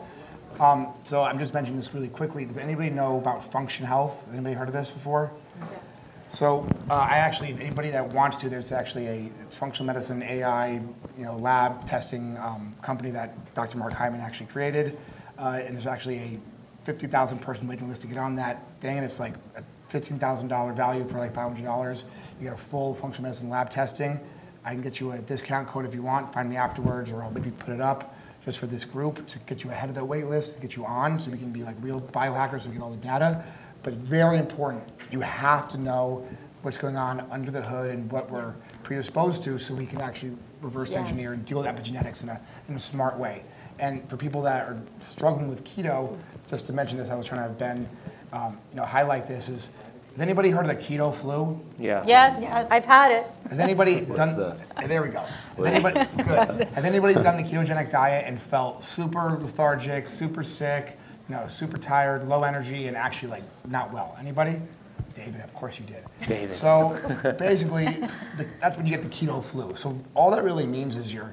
Yeah. Um, so I'm just mentioning this really quickly. Does anybody know about function health? Has anybody heard of this before? Yes. So uh, I actually, anybody that wants to, there's actually a functional medicine A I, you know, lab testing um, company that Doctor Mark Hyman actually created, uh, and there's actually a fifty thousand person waiting list to get on that thing, and it's like a fifteen thousand dollars value for like five hundred dollars. You get a full functional medicine lab testing. I can get you a discount code if you want. Find me afterwards, or I'll maybe put it up. Just for this group to get you ahead of the wait list, to get you on, so we can be like real biohackers and get all the data. But very important, you have to know what's going on under the hood and what we're predisposed to, so we can actually reverse yes. engineer and deal with epigenetics in a in a smart way. And for people that are struggling with keto, just to mention this, I was trying to have Ben, um, you know, highlight this is. Has anybody heard of the keto flu? Yeah. Yes, yes. I've had it. Has anybody done? The... There we go. Has anybody, good. Has anybody done the ketogenic diet and felt super lethargic, super sick, you know, super tired, low energy, and actually like not well? Anybody? David, of course you did. David. So basically, the, that's when you get the keto flu. So all that really means is you're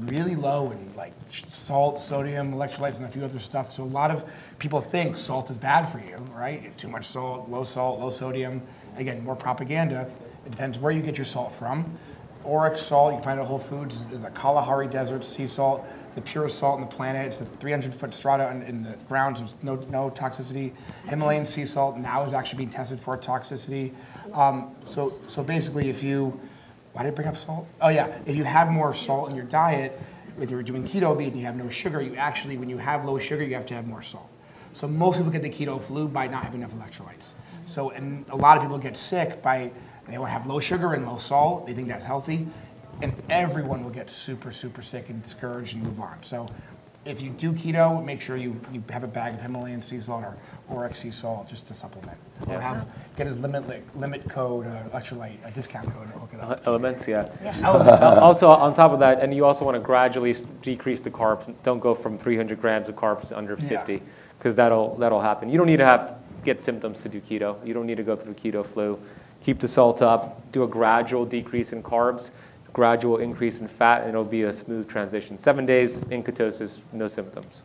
really low in like salt, sodium, electrolytes, and a few other stuff. So a lot of people think salt is bad for you, right? Too much salt, low salt, low sodium. Again, more propaganda. It depends where you get your salt from. Oryx salt, you can find it at Whole Foods. There's a Kalahari Desert sea salt, the purest salt on the planet. It's the three hundred foot strata in, in the ground, so there's no, no toxicity. Himalayan sea salt now is actually being tested for toxicity. Um, so, so basically, if you... Why did I bring up salt? Oh yeah, if you have more salt in your diet, if you're doing keto and you have no sugar, you actually, when you have low sugar, you have to have more salt. So most people get the keto flu by not having enough electrolytes. So, and a lot of people get sick by, they will have low sugar and low salt, they think that's healthy, and everyone will get super, super sick and discouraged and move on. So if you do keto, make sure you, you have a bag of Himalayan sea salt or Oryx sea salt just to supplement. Or have, get his limit limit code, uh, electrolyte, a discount code, and look it up. Elements, yeah. yeah. Elements. Also, on top of that, and you also want to gradually decrease the carbs. Don't go from three hundred grams of carbs to under fifty, because yeah. that'll that'll happen. You don't need to have to get symptoms to do keto. You don't need to go through keto flu. Keep the salt up. Do a gradual decrease in carbs, gradual increase in fat, and it'll be a smooth transition. Seven days in ketosis, no symptoms.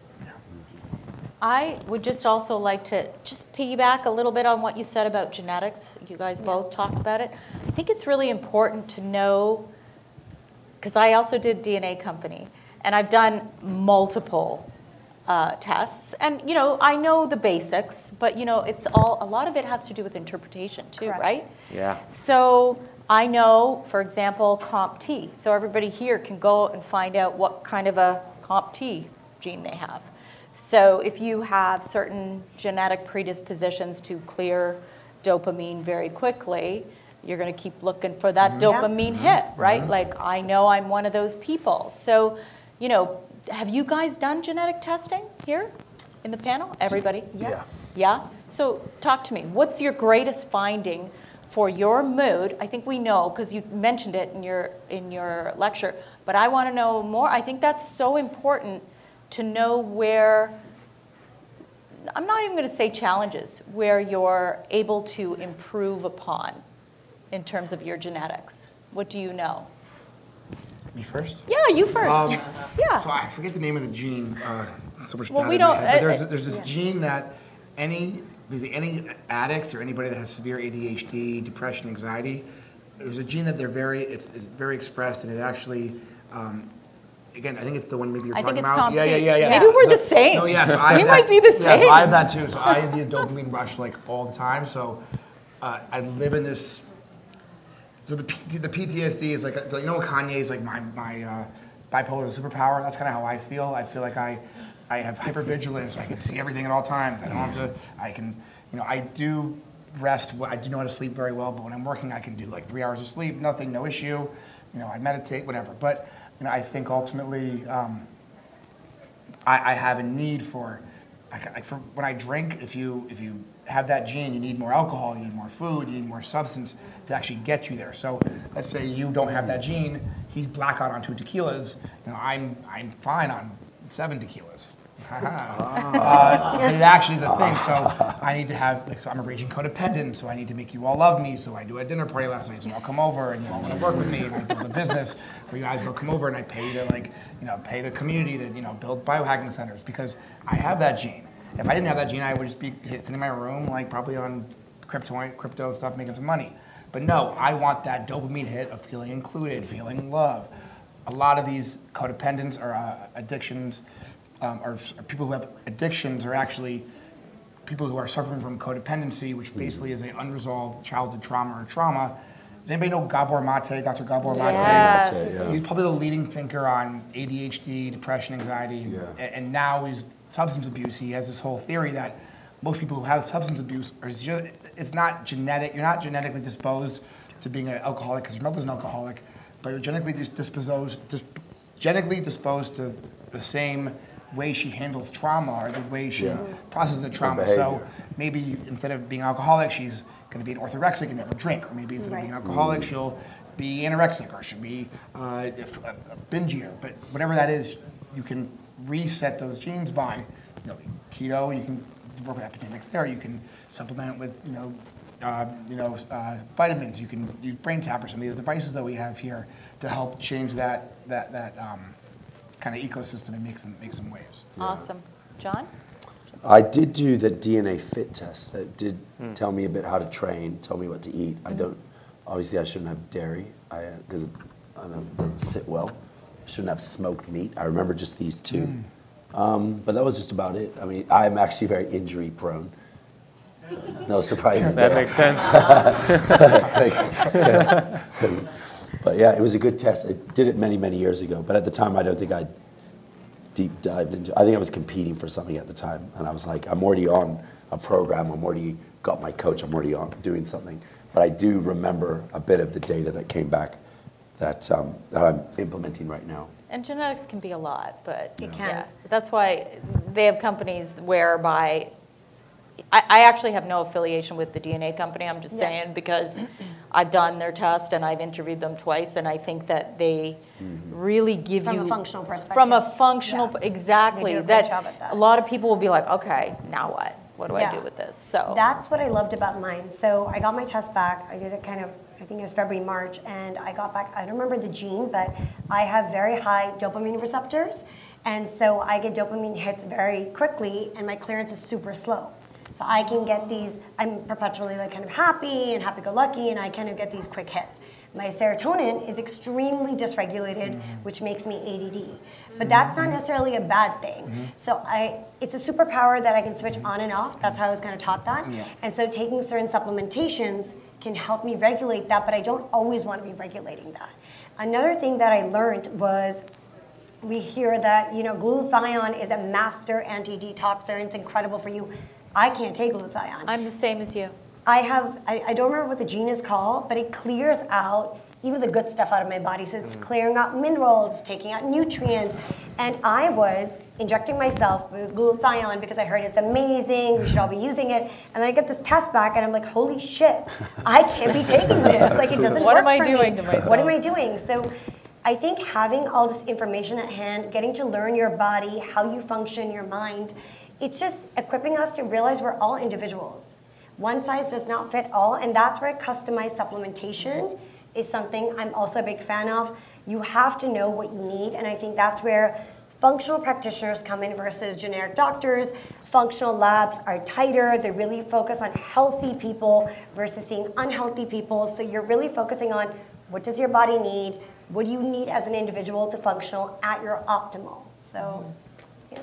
I would just also like to just piggyback a little bit on what you said about genetics. You guys yeah. both talked about it. I think it's really important to know, because I also did D N A company, and I've done multiple uh, tests. And, you know, I know the basics, but, you know, it's all, a lot of it has to do with interpretation too, Correct. Right? Yeah. So I know, for example, C O M T. So everybody here can go and find out what kind of a C O M T gene they have. So if you have certain genetic predispositions to clear dopamine very quickly, you're going to keep looking for that yeah. dopamine hit, right? Yeah. Like, I know I'm one of those people. So, you know, have you guys done genetic testing here in the panel? Everybody? Yeah. Yeah? yeah? So talk to me. What's your greatest finding for your mood? I think we know, because you mentioned it in your in your lecture, but I want to know more. I think that's so important. To know where, I'm not even going to say challenges, where you're able to improve upon in terms of your genetics. What do you know? Me first? Yeah, you first. Um, yeah. So I forget the name of the gene. Uh, so much well, we don't. Head, but there's, there's this yeah. gene that any any addict or anybody that has severe A D H D, depression, anxiety, there's a gene that they're very it's, it's very expressed, and it actually. Um, Again, I think it's the one maybe you're I talking think it's about. Yeah, yeah, yeah, yeah. Maybe we're so, the same. No, yeah. So I you might that, be the same. Yeah, so I have that too. So I have the dopamine rush like all the time. So uh, I live in this. So the P- the P T S D is like, a, you know, Kanye is like my my uh, bipolar superpower. That's kind of how I feel. I feel like I I have hypervigilance. I can see everything at all times. I don't have to. I can, you know, I do rest. I do know how to sleep very well. But when I'm working, I can do like three hours of sleep, nothing, no issue. You know, I meditate, whatever. But you know, I think ultimately um, I, I have a need for I, I, for, when I drink, if you if you have that gene, you need more alcohol, you need more food, you need more substance to actually get you there. So let's say you don't have that gene. He's blackout on two tequilas. You know, I'm I'm fine on seven tequilas. uh, it actually is a thing. So I need to have, like, so I'm a raging codependent, so I need to make you all love me. So I do a dinner party last night, so I'll come over and you all want to work with me, and I build a business where you guys go come over and I pay you to, like, you know, pay the community to, you know, build biohacking centers because I have that gene. If I didn't have that gene, I would just be sitting in my room, like, probably on crypto, crypto stuff, making some money. But no, I want that dopamine hit of feeling included, feeling love. A lot of these codependents or uh, addictions Um, are, are people who have addictions are actually people who are suffering from codependency, which basically is an unresolved childhood trauma or trauma. Does anybody know Gabor Mate, Doctor Gabor Mate? Yes. yes. He's probably the leading thinker on A D H D, depression, anxiety, yeah. and, and now he's substance abuse. He has this whole theory that most people who have substance abuse, are just, it's not genetic, you're not genetically disposed to being an alcoholic because your mother's an alcoholic, but you're genetically disposed, dis, genetically disposed to the same way she handles trauma or the way she yeah. processes the trauma. So maybe instead of being alcoholic, she's going to be an orthorexic and never drink. Or maybe instead right. of being alcoholic, mm. she'll be anorexic or she'll be uh, a, a binge eater. But whatever that is, you can reset those genes by, you know, keto. You can work with epigenetics there. You can supplement with, you know, uh, you know, uh, vitamins. You can use Brain Tap or some of these devices that we have here to help change that that that. Um, kind of ecosystem and make some, make some waves. Yeah. Awesome. John? I did do the D N A fit test. It did mm. tell me a bit how to train, tell me what to eat. Mm. I don't, obviously I shouldn't have dairy because I, I don't know, it doesn't sit well. I shouldn't have smoked meat. I remember just these two. Mm. Um, but that was just about it. I mean, I'm actually very injury prone. So no surprises that there. Makes sense. Thanks. Yeah. But yeah, it was a good test. I did it many, many years ago. But at the time, I don't think I deep dived into it. I think I was competing for something at the time. And I was like, I'm already on a program. I'm already got my coach. I'm already on doing something. But I do remember a bit of the data that came back that, um, that I'm implementing right now. And genetics can be a lot, but it yeah. can. Yeah. That's why they have companies whereby I, I actually have no affiliation with the D N A company. I'm just yeah. saying because I've done their test and I've interviewed them twice, and I think that they mm-hmm. really give from you... From a functional perspective. From a functional... Yeah. Exactly. They do a that, job at that. A lot of people will be like, okay, now what? What do yeah. I do with this? So that's what I loved about mine. So I got my test back. I did it kind of... I think it was February, March, and I got back... I don't remember the gene, but I have very high dopamine receptors, and so I get dopamine hits very quickly, and my clearance is super slow. So I can get these, I'm perpetually like kind of happy and happy-go-lucky, and I kind of get these quick hits. My serotonin is extremely dysregulated, mm-hmm. which makes me A D D. Mm-hmm. But that's not necessarily a bad thing. Mm-hmm. So I, it's a superpower that I can switch on and off. That's how I was kind of taught that. Yeah. And so taking certain supplementations can help me regulate that, but I don't always want to be regulating that. Another thing that I learned was we hear that, you know, glutathione is a master anti-detoxer and it's incredible for you. I can't take glutathione. I'm the same as you. I have, I, I don't remember what the gene is called, but it clears out even the good stuff out of my body. So it's clearing out minerals, taking out nutrients. And I was injecting myself with glutathione because I heard it's amazing, we should all be using it. And then I get this test back and I'm like, holy shit, I can't be taking this. Like, it doesn't what work for me. What am I doing to myself? What am I doing? So I think having all this information at hand, getting to learn your body, how you function, your mind, it's just equipping us to realize we're all individuals. One size does not fit all, and that's where customized supplementation is something I'm also a big fan of. You have to know what you need, and I think that's where functional practitioners come in versus generic doctors. Functional labs are tighter. They really focus on healthy people versus seeing unhealthy people. So you're really focusing on what does your body need, what do you need as an individual to functional at your optimal. So. Mm-hmm.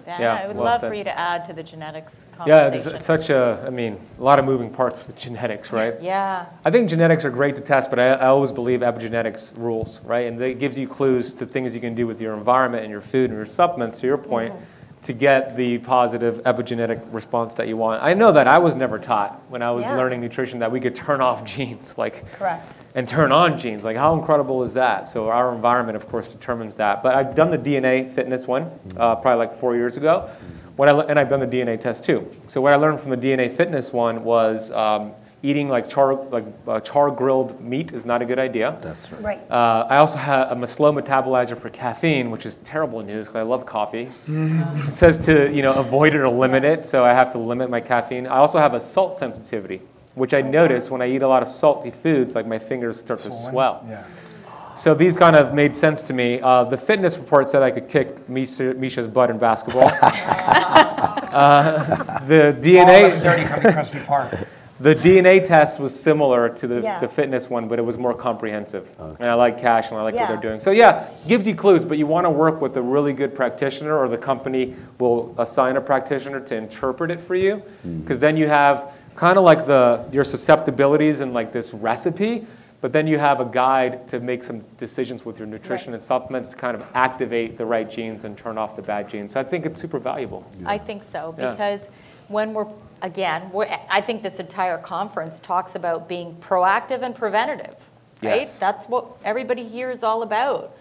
Ben, yeah, I would well love said. for you to add to the genetics conversation. Yeah, it's, it's such a, I mean, a lot of moving parts with genetics, right? Yeah. I think genetics are great to test, but I, I always believe epigenetics rules, right? And it gives you clues to things you can do with your environment and your food and your supplements, to your point, mm-hmm. to get the positive epigenetic response that you want. I know that I was never taught when I was yeah. learning nutrition that we could turn off genes, like, correct. And turn on genes. Like, how incredible is that? So our environment, of course, determines that. But I've done the D N A fitness one uh, probably like four years ago, What I, and I've done the D N A test too. So what I learned from the D N A Fitness one was um, eating like char like uh, char grilled meat is not a good idea. That's right. Right. Uh, I also have a slow metabolizer for caffeine, which is terrible news because I love coffee. Mm. It says to you know avoid it or limit it, so I have to limit my caffeine. I also have a salt sensitivity, which I notice when I eat a lot of salty foods, like my fingers start to swell. Yeah. So these kind of made sense to me. Uh, the fitness report said I could kick Misha, Misha's butt in basketball. uh, the D N A the D N A test was similar to the, yeah. the fitness one, but it was more comprehensive. Okay. And I like Cash and I like yeah. what they're doing. So yeah, gives you clues, but you want to work with a really good practitioner, or the company will assign a practitioner to interpret it for you, because mm-hmm. then you have kind of like the your susceptibilities and like this recipe. But then you have a guide to make some decisions with your nutrition right. and supplements to kind of activate the right genes and turn off the bad genes. So I think it's super valuable. Yeah. I think so, because yeah. when we're, again, we're, I think this entire conference talks about being proactive and preventative, right? Yes. That's what everybody here is all about.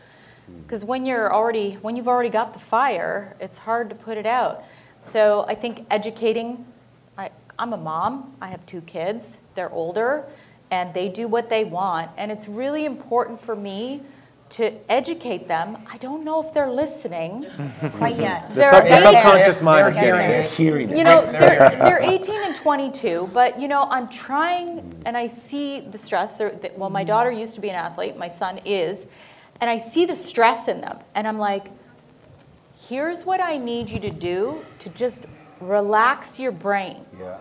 Because when you're already, when you've already got the fire, it's hard to put it out. So I think educating, I, I'm a mom, I have two kids, they're older, and they do what they want. And it's really important for me to educate them. I don't know if they're listening quite yet. The, sub- the subconscious mind is getting it. Hearing it. You know, they're, they're eighteen and twenty-two, but you know, I'm trying, and I see the stress. They're, they, well, my daughter used to be an athlete, my son is, and I see the stress in them. And I'm like, here's what I need you to do to just relax your brain. Yeah.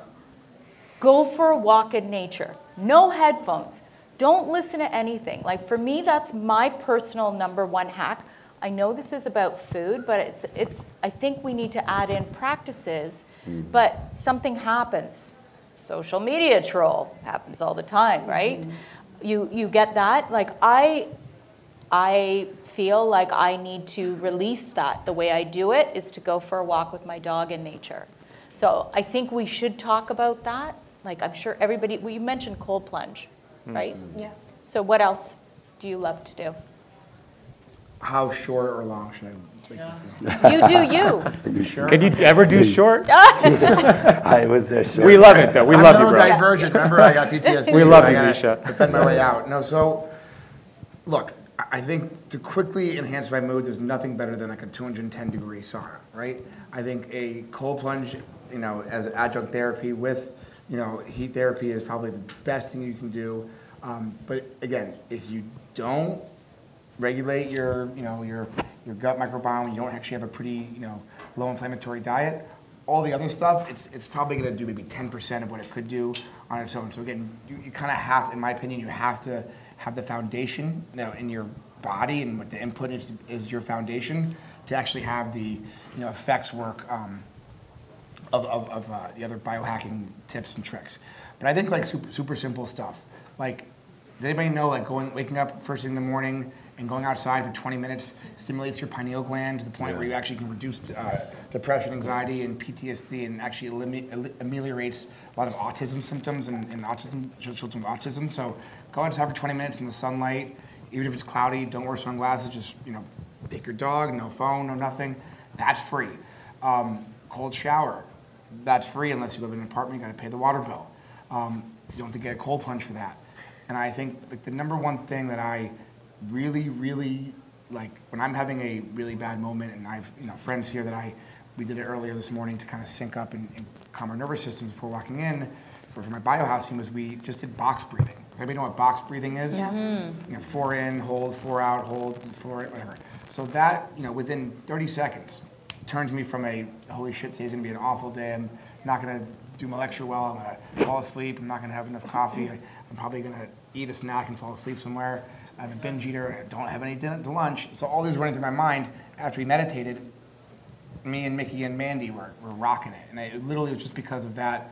Go for a walk in nature. No headphones. Don't listen to anything. Like for me, that's my personal number one hack. I know this is about food, but it's it's. I think we need to add in practices, mm-hmm. but something happens. Social media troll happens all the time, right? Mm-hmm. You you get that? Like I, I feel like I need to release that. The way I do it is to go for a walk with my dog in nature. So I think we should talk about that. Like I'm sure everybody, well, you mentioned cold plunge, right? Mm-hmm. Yeah. So what else do you love to do? How short or long should I make yeah. this go? You do you. You sure? Can you ever do Please. Short? I was there short. We love it though. We I'm love you, bro. I'm neurodivergent. Remember, I got P T S D. We love you, Misha. Defend my way out. No, so look, I think to quickly enhance my mood, there's nothing better than like a two hundred ten degree sauna, right? I think a cold plunge, you know, as adjunct therapy with You know, heat therapy is probably the best thing you can do. Um, but again, if you don't regulate your, you know, your your gut microbiome, you don't actually have a pretty, you know, low inflammatory diet. All the other stuff, it's it's probably going to do maybe ten percent of what it could do on its own. So again, you, you kind of have, in my opinion, you have to have the foundation, you know, in your body, and what the input is is your foundation to actually have the, you know, effects work. Um, of, of, of uh, the other biohacking tips and tricks. But I think like super, super simple stuff. Like, does anybody know like going, waking up first thing in the morning and going outside for twenty minutes stimulates your pineal gland to the point yeah. where you actually can reduce uh, depression, anxiety, and P T S D, and actually elimi- ameliorates a lot of autism symptoms and, and autism, children with autism. So go outside for twenty minutes in the sunlight, even if it's cloudy, don't wear sunglasses, just, you know, take your dog, no phone, no nothing. That's free. Um, cold shower. That's free unless you live in an apartment. You got to pay the water bill. Um, you don't have to get a cold plunge for that. And I think like the number one thing that I really, really like when I'm having a really bad moment, and I've you know friends here that I we did it earlier this morning to kind of sync up and, and calm our nervous systems before walking in. For, for my BioHouse team, was we just did box breathing. Does anybody know what box breathing is? Yeah. Mm-hmm. You know, four in, hold, four out, hold, four in, whatever. So that you know within thirty seconds. Turns me from a holy shit, today's gonna be an awful day. I'm not gonna do my lecture well. I'm gonna fall asleep. I'm not gonna have enough coffee. I, I'm probably gonna eat a snack and fall asleep somewhere. I'm a binge eater. I don't have any dinner to lunch. So all these running through my mind. After we meditated, me and Mickey and Mandy were were rocking it, and I, it literally was just because of that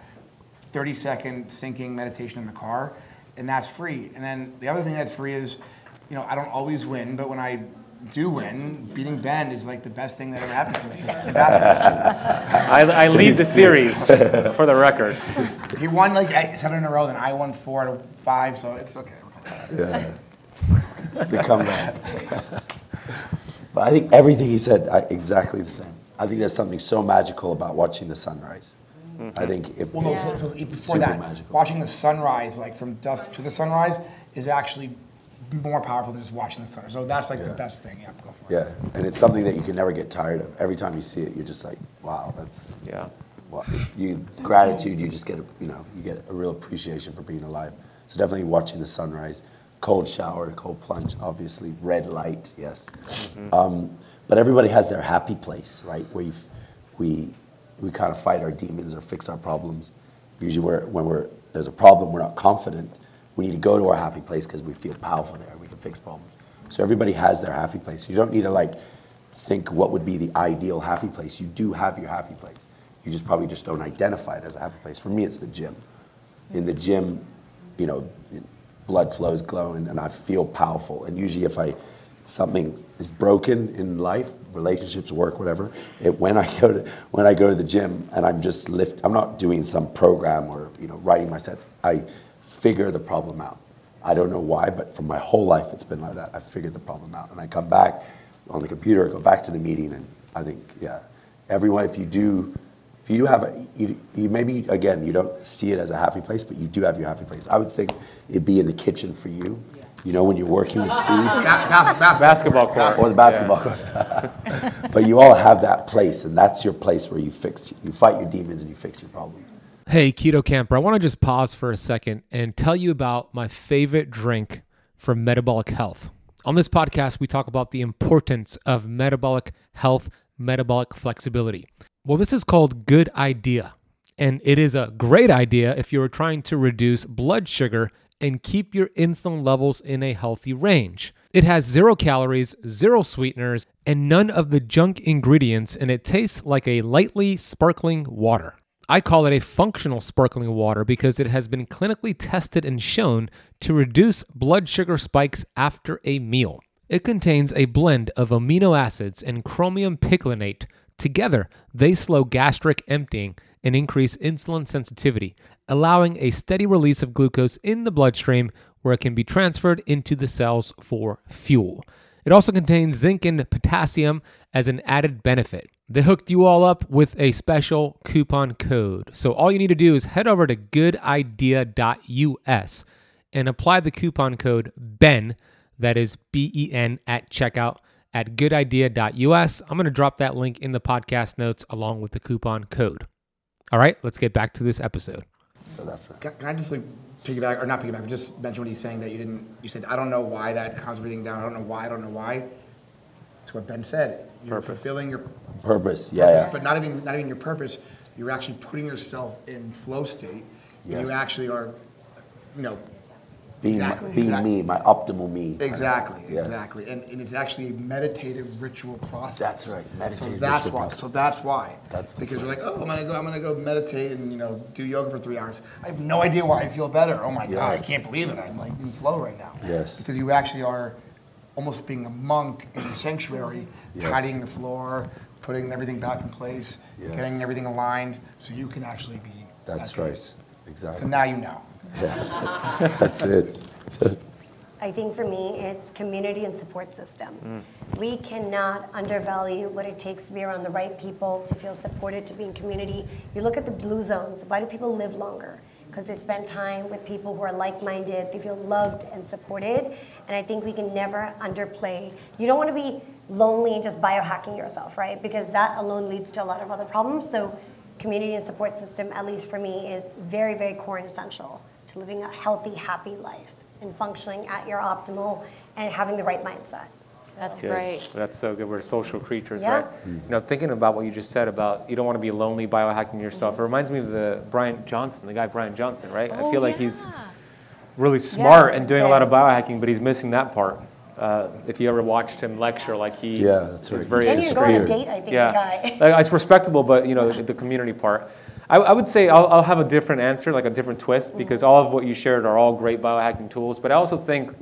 thirty second sinking meditation in the car, and that's free. And then the other thing that's free is, you know, I don't always win, but when I do win, beating Ben is like the best thing that ever happened to me. I, I lead the series, just for the record. He won like eight, seven in a row, then I won four out of five, so it's okay. Yeah. Become that. But I think everything he said, I, exactly the same. I think there's something so magical about watching the sunrise. Mm-hmm. I think if well, no, yeah. so, so before that, magical. Watching the sunrise, like from dusk to the sunrise, is actually more powerful than just watching the sun. So that's like yeah. the best thing. Yeah, go for it. Yeah, and it's something that you can never get tired of. Every time you see it, you're just like, wow, that's yeah. Well, you gratitude. You just get a, you know, you get a real appreciation for being alive. So definitely watching the sunrise, cold shower, cold plunge, obviously red light. Yes, mm-hmm. um, but everybody has their happy place, right? We we we kind of fight our demons or fix our problems. Usually, we're, when we're there's a problem, we're not confident. We need to go to our happy place because we feel powerful there. We can fix problems. So everybody has their happy place. You don't need to like think what would be the ideal happy place. You do have your happy place. You just probably just don't identify it as a happy place. For me, it's the gym. In the gym, you know, blood flows glowing, and I feel powerful. And usually, if I something is broken in life, relationships, work, whatever, it, when I go to when I go to the gym and I'm just lift, I'm not doing some program or you know writing my sets. I figure the problem out. I don't know why, but for my whole life it's been like that. I figured the problem out, and I come back on the computer, go back to the meeting, and I think, yeah, everyone, if you do, if you do have, a, you, you maybe again, you don't see it as a happy place, but you do have your happy place. I would think it'd be in the kitchen for you. Yeah. You know, when you're working with food, basketball court or the basketball yeah. court. But you all have that place, and that's your place where you fix, you fight your demons, and you fix your problems. Hey, Keto Kamper, I want to just pause for a second and tell you about my favorite drink for metabolic health. On this podcast, we talk about the importance of metabolic health, metabolic flexibility. Well, this is called Good Idea, and it is a great idea if you're trying to reduce blood sugar and keep your insulin levels in a healthy range. It has zero calories, zero sweeteners, and none of the junk ingredients, and it tastes like a lightly sparkling water. I call it a functional sparkling water because it has been clinically tested and shown to reduce blood sugar spikes after a meal. It contains a blend of amino acids and chromium picolinate. Together, they slow gastric emptying and increase insulin sensitivity, allowing a steady release of glucose in the bloodstream where it can be transferred into the cells for fuel. It also contains zinc and potassium as an added benefit. They hooked you all up with a special coupon code. So all you need to do is head over to good idea dot u s and apply the coupon code BEN, that is B E N, at checkout at good idea dot u s. I'm going to drop that link in the podcast notes along with the coupon code. All right, let's get back to this episode. So that's it. Can, can I just like piggyback, or not piggyback, but just mention what he's saying that you didn't, you said, I don't know why that calms everything down. I don't know why, I don't know why. That's what Ben said. You're purpose. fulfilling your purpose, yeah, purpose, yeah. But not even not even your purpose. You're actually putting yourself in flow state, yes. And you actually are, you know, being exactly, my, being exactly. me, my optimal me. Exactly, yes. exactly, and, and it's actually a meditative ritual process. That's right, meditative. So that's ritual why. Process. So that's why. That's the because place. You're like, oh, I'm gonna go, I'm gonna go meditate and you know do yoga for three hours. I have no idea why I feel better. Oh my yes. God, I can't believe it. I'm like in flow right now. Yes, because you actually are almost being a monk in your sanctuary. Yes. Tidying the floor, putting everything back in place, yes. getting everything aligned, so you can actually be. That's at right, peace. Exactly. So now you know. Yeah. That's it. I think for me, it's community and support system. Mm. We cannot undervalue what it takes to be around the right people, to feel supported, to be in community. You look at the blue zones. Why do people live longer? Because they spend time with people who are like-minded. They feel loved and supported. And I think we can never underplay. You don't want to be lonely and just biohacking yourself, right? Because that alone leads to a lot of other problems. So community and support system, at least for me, is very, very core and essential to living a healthy, happy life and functioning at your optimal and having the right mindset. So that's great. That's so good. We're social creatures, yeah. right? Mm-hmm. You know, thinking about what you just said about you don't want to be lonely biohacking yourself, mm-hmm. it reminds me of the Brian Johnson, the guy Brian Johnson, right? Oh, I feel like yeah. he's really smart yeah, and doing a lot of biohacking, but he's missing that part. Uh, if you ever watched him lecture, like he yeah, that's right. is very interesting. So you're going on a date, I think, yeah. the guy. It's respectable, but you know the, the community part. I, I would say I'll, I'll have a different answer, like a different twist, because all of what you shared are all great biohacking tools. But I also think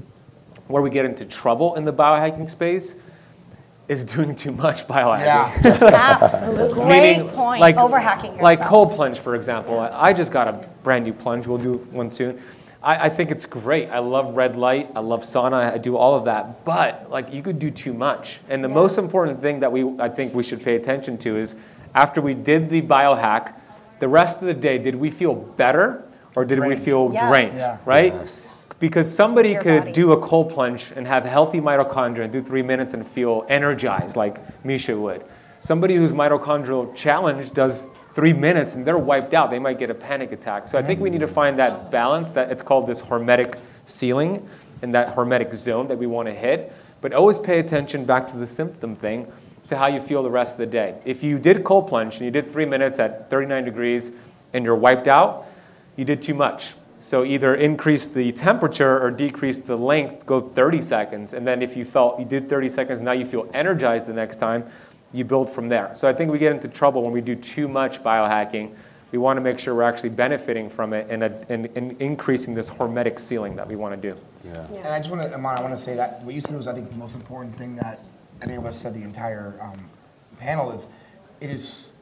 where we get into trouble in the biohacking space is doing too much biohacking. Yeah, absolutely. Great Meaning, point. Like, overhacking yourself. Like cold plunge, for example. I just got a brand new plunge. We'll do one soon. I, I think it's great. I love red light. I love sauna. I do all of that. But like, you could do too much. And the yeah. most important thing that we I think we should pay attention to is, after we did the biohack, the rest of the day, did we feel better or did drained. we feel yes. drained? Yeah. Right? Yes. Because somebody could body. do a cold plunge and have healthy mitochondria and do three minutes and feel energized like Misha would. Somebody who's mitochondrial challenged does three minutes and they're wiped out. They might get a panic attack. So I think we need to find that balance, that it's called this hermetic ceiling and that hermetic zone that we want to hit. But always pay attention back to the symptom thing, to how you feel the rest of the day. If you did cold plunge and you did three minutes at thirty-nine degrees and you're wiped out, you did too much. So either increase the temperature or decrease the length, go thirty seconds. And then if you felt you did thirty seconds, now you feel energized the next time, you build from there. So I think we get into trouble when we do too much biohacking. We want to make sure we're actually benefiting from it and, a, and, and increasing this hormetic ceiling that we want to do. Yeah. yeah. And I just want to, Iman, I want to say that what you said was, I think, the most important thing that any of us said, the entire um, panel, is it is,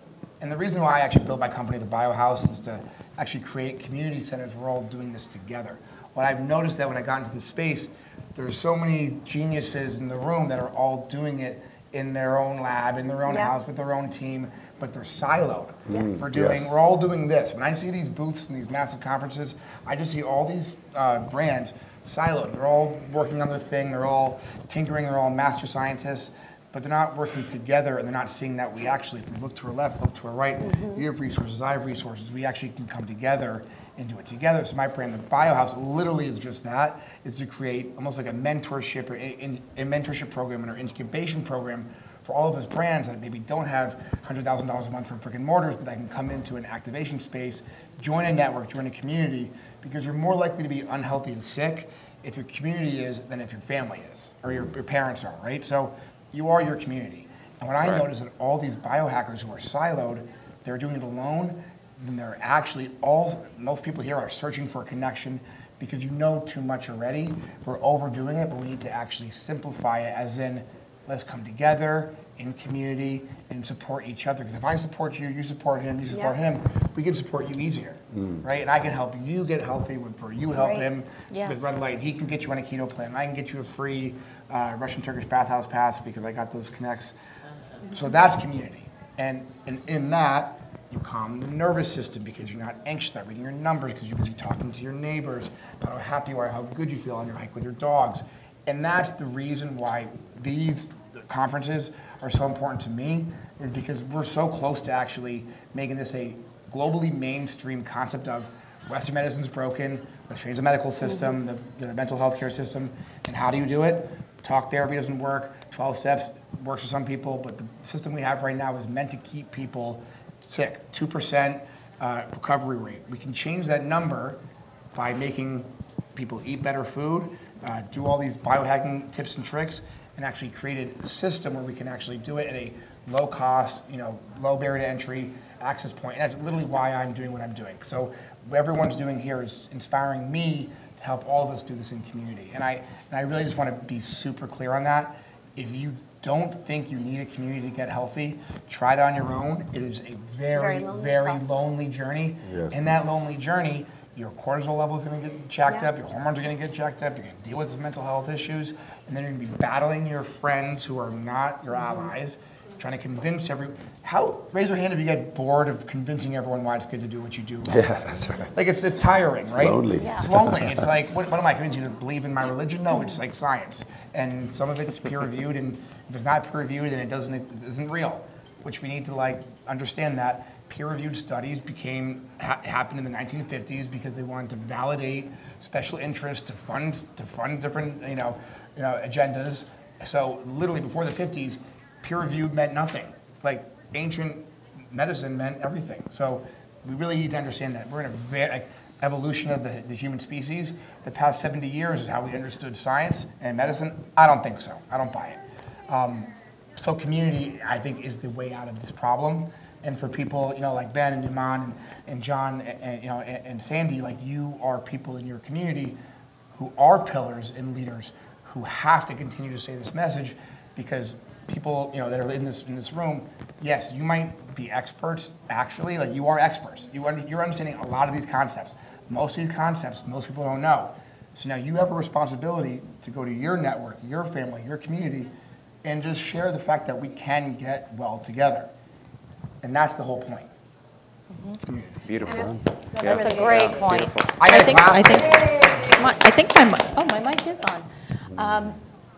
and the reason why I actually built my company, the BioHouse, is to actually create community centers. We're all doing this together. What I've noticed that when I got into this space, there's so many geniuses in the room that are all doing it in their own lab, in their own yeah. house, with their own team, but they're siloed. Yes. We're doing, yes. we're all doing this. When I see these booths and these massive conferences, I just see all these uh, brands siloed. They're all working on their thing. They're all tinkering. They're all master scientists, but they're not working together, and they're not seeing that we actually, if we look to our left, look to our right, mm-hmm. you have resources, I have resources. We actually can come together and do it together. So my brand, the BioHouse, literally is just that, is to create almost like a mentorship or a, a mentorship program or incubation program for all of those brands that maybe don't have one hundred thousand dollars a month for brick and mortars, but that can come into an activation space, join a network, join a community, because you're more likely to be unhealthy and sick if your community is than if your family is, or your, your parents are, right? So you are your community. And what That's I right. noticed is that all these biohackers who are siloed, they're doing it alone, and they're actually all, most people here are searching for a connection because you know too much already. We're overdoing it, but we need to actually simplify it, as in, let's come together in community and support each other. Because if I support you, you support him, you support yeah. him, we can support you easier, mm. right? And I can help you get healthy, with, or you help right. him yes. with red light. He can get you on a keto plan. And I can get you a free uh, Russian-Turkish bathhouse pass because I got those connects. So that's community. And, and in that, you calm the nervous system because you're not anxious about reading your numbers because you're busy talking to your neighbors about how happy you are, how good you feel on your hike with your dogs. And that's the reason why these conferences are so important to me, is because we're so close to actually making this a globally mainstream concept of Western medicine's broken, let's change the medical system, mm-hmm. the, the mental health care system, and how do you do it? Talk therapy doesn't work, twelve steps works for some people, but the system we have right now is meant to keep people sick, two percent uh, recovery rate. We can change that number by making people eat better food, uh, do all these biohacking tips and tricks, and actually create a system where we can actually do it at a low cost, you know, low barrier to entry access point. And that's literally why I'm doing what I'm doing. So what everyone's doing here is inspiring me to help all of us do this in community. And I and I really just want to be super clear on that. If you don't think you need a community to get healthy, try it on your own. It is a very, very lonely, very lonely journey. Yes. In that lonely journey, your cortisol level is going to get jacked yeah. up, your hormones are going to get jacked up, you're going to deal with mental health issues, and then you're going to be battling your friends who are not your allies, trying to convince everyone. How, raise your hand if you get bored of convincing everyone why it's good to do what you do. Yeah, that's right. Like, it's, it's tiring, right? It's lonely. Yeah. It's lonely. It's like, what, what am I convincing you to believe in my religion? No, it's like science. And some of it's peer-reviewed, and if it's not peer-reviewed, then it doesn't, it isn't real, which we need to, like, understand that. Peer-reviewed studies became ha- happened in the nineteen fifties because they wanted to validate special interests to fund to fund different you know you know agendas. So literally before the fifties, peer-reviewed meant nothing. Like, ancient medicine meant everything. So we really need to understand that we're in a very like, evolution of the, the human species. The past seventy years is how we understood science and medicine. I don't think so. I don't buy it. Um, so community, I think, is the way out of this problem. And for people, you know, like Ben and Iman and, and John and, and you know and, and Sandy, like, you are people in your community who are pillars and leaders who have to continue to say this message, because people, you know, that are in this in this room, yes, you might be experts. Actually, like, you are experts. You under, you're understanding a lot of these concepts, Most of these concepts, most people don't know. So now you have a responsibility to go to your network, your family, your community, and just share the fact that we can get well together. And that's the whole point. Mm-hmm. Beautiful. That's yeah. a great yeah. point. Beautiful. I, I think, I think, my, I think my, oh, my mic is on. Um,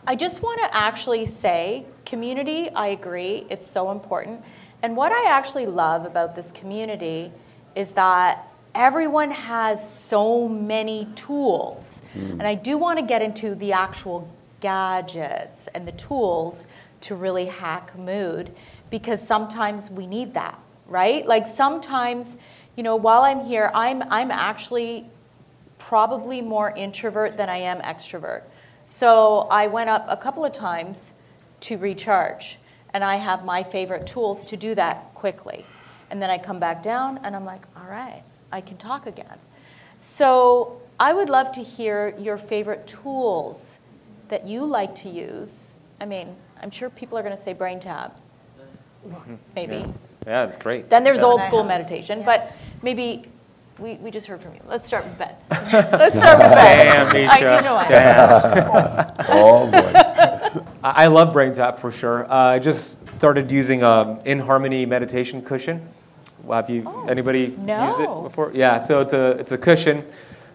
I just want to actually say community, I agree, it's so important. And what I actually love about this community is that everyone has so many tools. Mm. And I do want to get into the actual gadgets and the tools to really hack mood, because sometimes we need that, right? Like sometimes, you know, while I'm here, I'm I'm actually probably more introvert than I am extrovert. So I went up a couple of times to recharge, and I have my favorite tools to do that quickly. And then I come back down and I'm like, all right, I can talk again. So I would love to hear your favorite tools that you like to use. I mean, I'm sure people are going to say brain tab, maybe. Yeah, yeah that's great. Then there's yeah. old school meditation, yeah. but maybe we, we just heard from you. Let's start with Ben. Let's start with Ben. Damn, Misha. I, you know I Damn. Oh, boy. I love brain tap for sure. Uh, I just started using an InHarmony meditation cushion. Have you oh, anybody no. used it before? Yeah, so it's a it's a cushion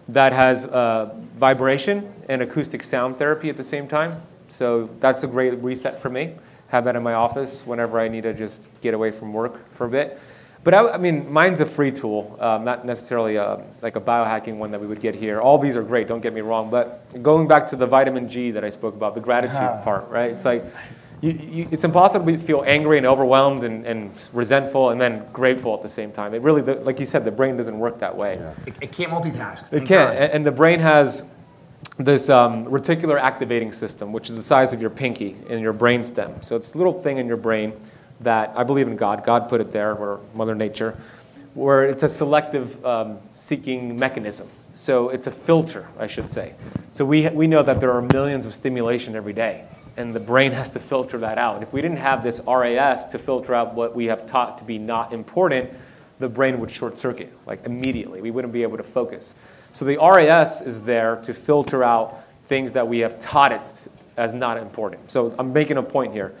that has uh, vibration and acoustic sound therapy at the same time. So that's a great reset for me. Have that in my office whenever I need to just get away from work for a bit. But I, I mean, mine's a free tool, uh, not necessarily a, like a biohacking one that we would get here. All these are great. Don't get me wrong. But going back to the vitamin G that I spoke about, the gratitude huh. part, right? It's like. You, you, it's impossible to feel angry and overwhelmed and, and resentful and then grateful at the same time. It really, the, like you said, the brain doesn't work that way. Yeah. It, it can't multitask. It can't. And, and the brain has this um, reticular activating system, which is the size of your pinky in your brain stem. So it's a little thing in your brain that I believe in God. God put it there, or Mother Nature, where it's a selective um, seeking mechanism. So it's a filter, I should say. So we we know that there are millions of stimulation every day. And the brain has to filter that out. If we didn't have this R A S to filter out what we have taught to be not important, the brain would short circuit, like immediately. We wouldn't be able to focus. So the R A S is there to filter out things that we have taught it as not important. So I'm making a point here.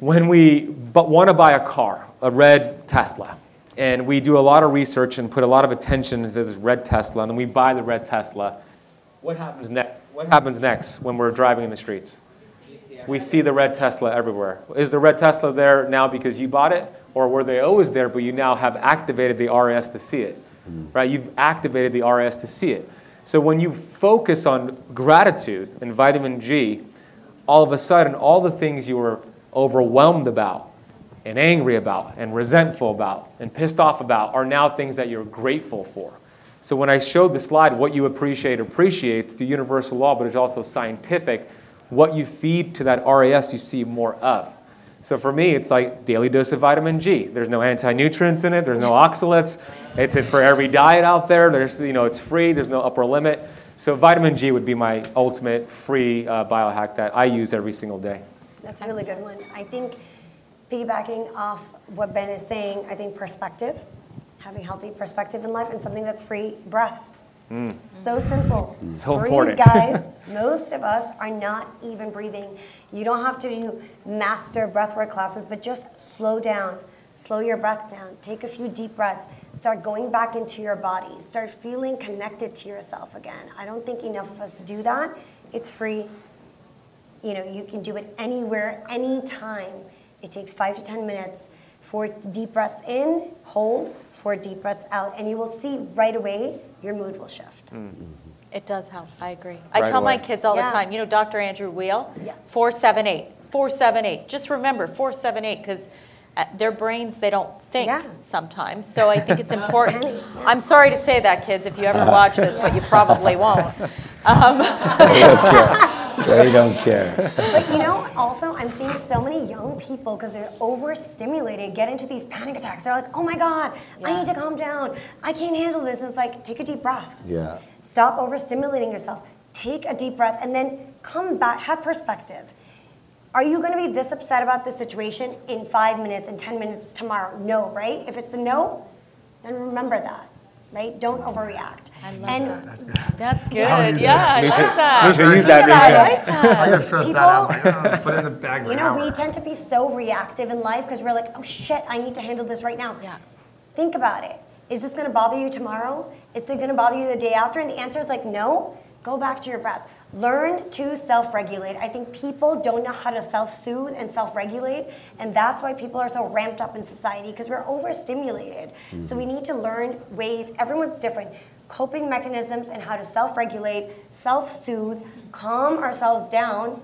When we want to buy a car, a red Tesla, and we do a lot of research and put a lot of attention to this red Tesla, and then we buy the red Tesla, what happens next? What happens next when we're driving in the streets? We see the red Tesla everywhere. Is the red Tesla there now because you bought it? Or were they always there, but you now have activated the R A S to see it? Right? You've activated the R A S to see it. So when you focus on gratitude and vitamin G, all of a sudden, all the things you were overwhelmed about and angry about and resentful about and pissed off about are now things that you're grateful for. So when I showed the slide, what you appreciate appreciates, the universal law, but it's also scientific. What you feed to that R A S, you see more of. So for me, it's like daily dose of vitamin G. There's no anti-nutrients in it. There's no oxalates. It's it for every diet out there. There's, you know, it's free. There's no upper limit. So vitamin G would be my ultimate free uh, biohack that I use every single day. That's a really good one. I think piggybacking off what Ben is saying, I think perspective, having healthy perspective in life, and something that's free, breath. Mm. So simple. So breathe, important. Guys. Most of us are not even breathing. You don't have to do master breathwork classes, but just slow down. Slow your breath down. Take a few deep breaths. Start going back into your body. Start feeling connected to yourself again. I don't think enough of us do that. It's free. You know, you can do it anywhere, anytime. It takes five to ten minutes. Four deep breaths in, hold, four deep breaths out, and you will see right away your mood will shift. Mm-hmm. It does help. I agree. I right tell away. my kids all yeah. the time, you know, Doctor Andrew Weil, yeah. four seven eight, four seven eight. Just remember four seven eight, because their brains, they don't think yeah. sometimes. So I think it's important. I'm sorry to say that, kids, if you ever watch this, but you probably won't. Um, they don't care. They don't care. But you know, also, I'm seeing so many young people, because they're overstimulated, get into these panic attacks. They're like, oh my God, yeah. I need to calm down. I can't handle this. And it's like, take a deep breath. Yeah. Stop overstimulating yourself. Take a deep breath and then come back, have perspective. Are you going to be this upset about this situation in five minutes, in ten minutes, tomorrow? No, right? If it's a no, then remember that. right? Don't overreact. I love and that. That's good. That's good. Yeah, I love that. Misha, use that, Misha. I gotta stress that out. Like, oh, put it in the bag. You know, we tend to be so reactive in life because we're like, oh shit, I need to handle this right now. Yeah. Think about it. Is this going to bother you tomorrow? Is it going to bother you the day after? And the answer is like, no. Go back to your breath. Learn to self-regulate. I think people don't know how to self-soothe and self-regulate, and that's why people are so ramped up in society, because we're overstimulated. Mm-hmm. So we need to learn ways, everyone's different, coping mechanisms and how to self-regulate, self-soothe, calm ourselves down,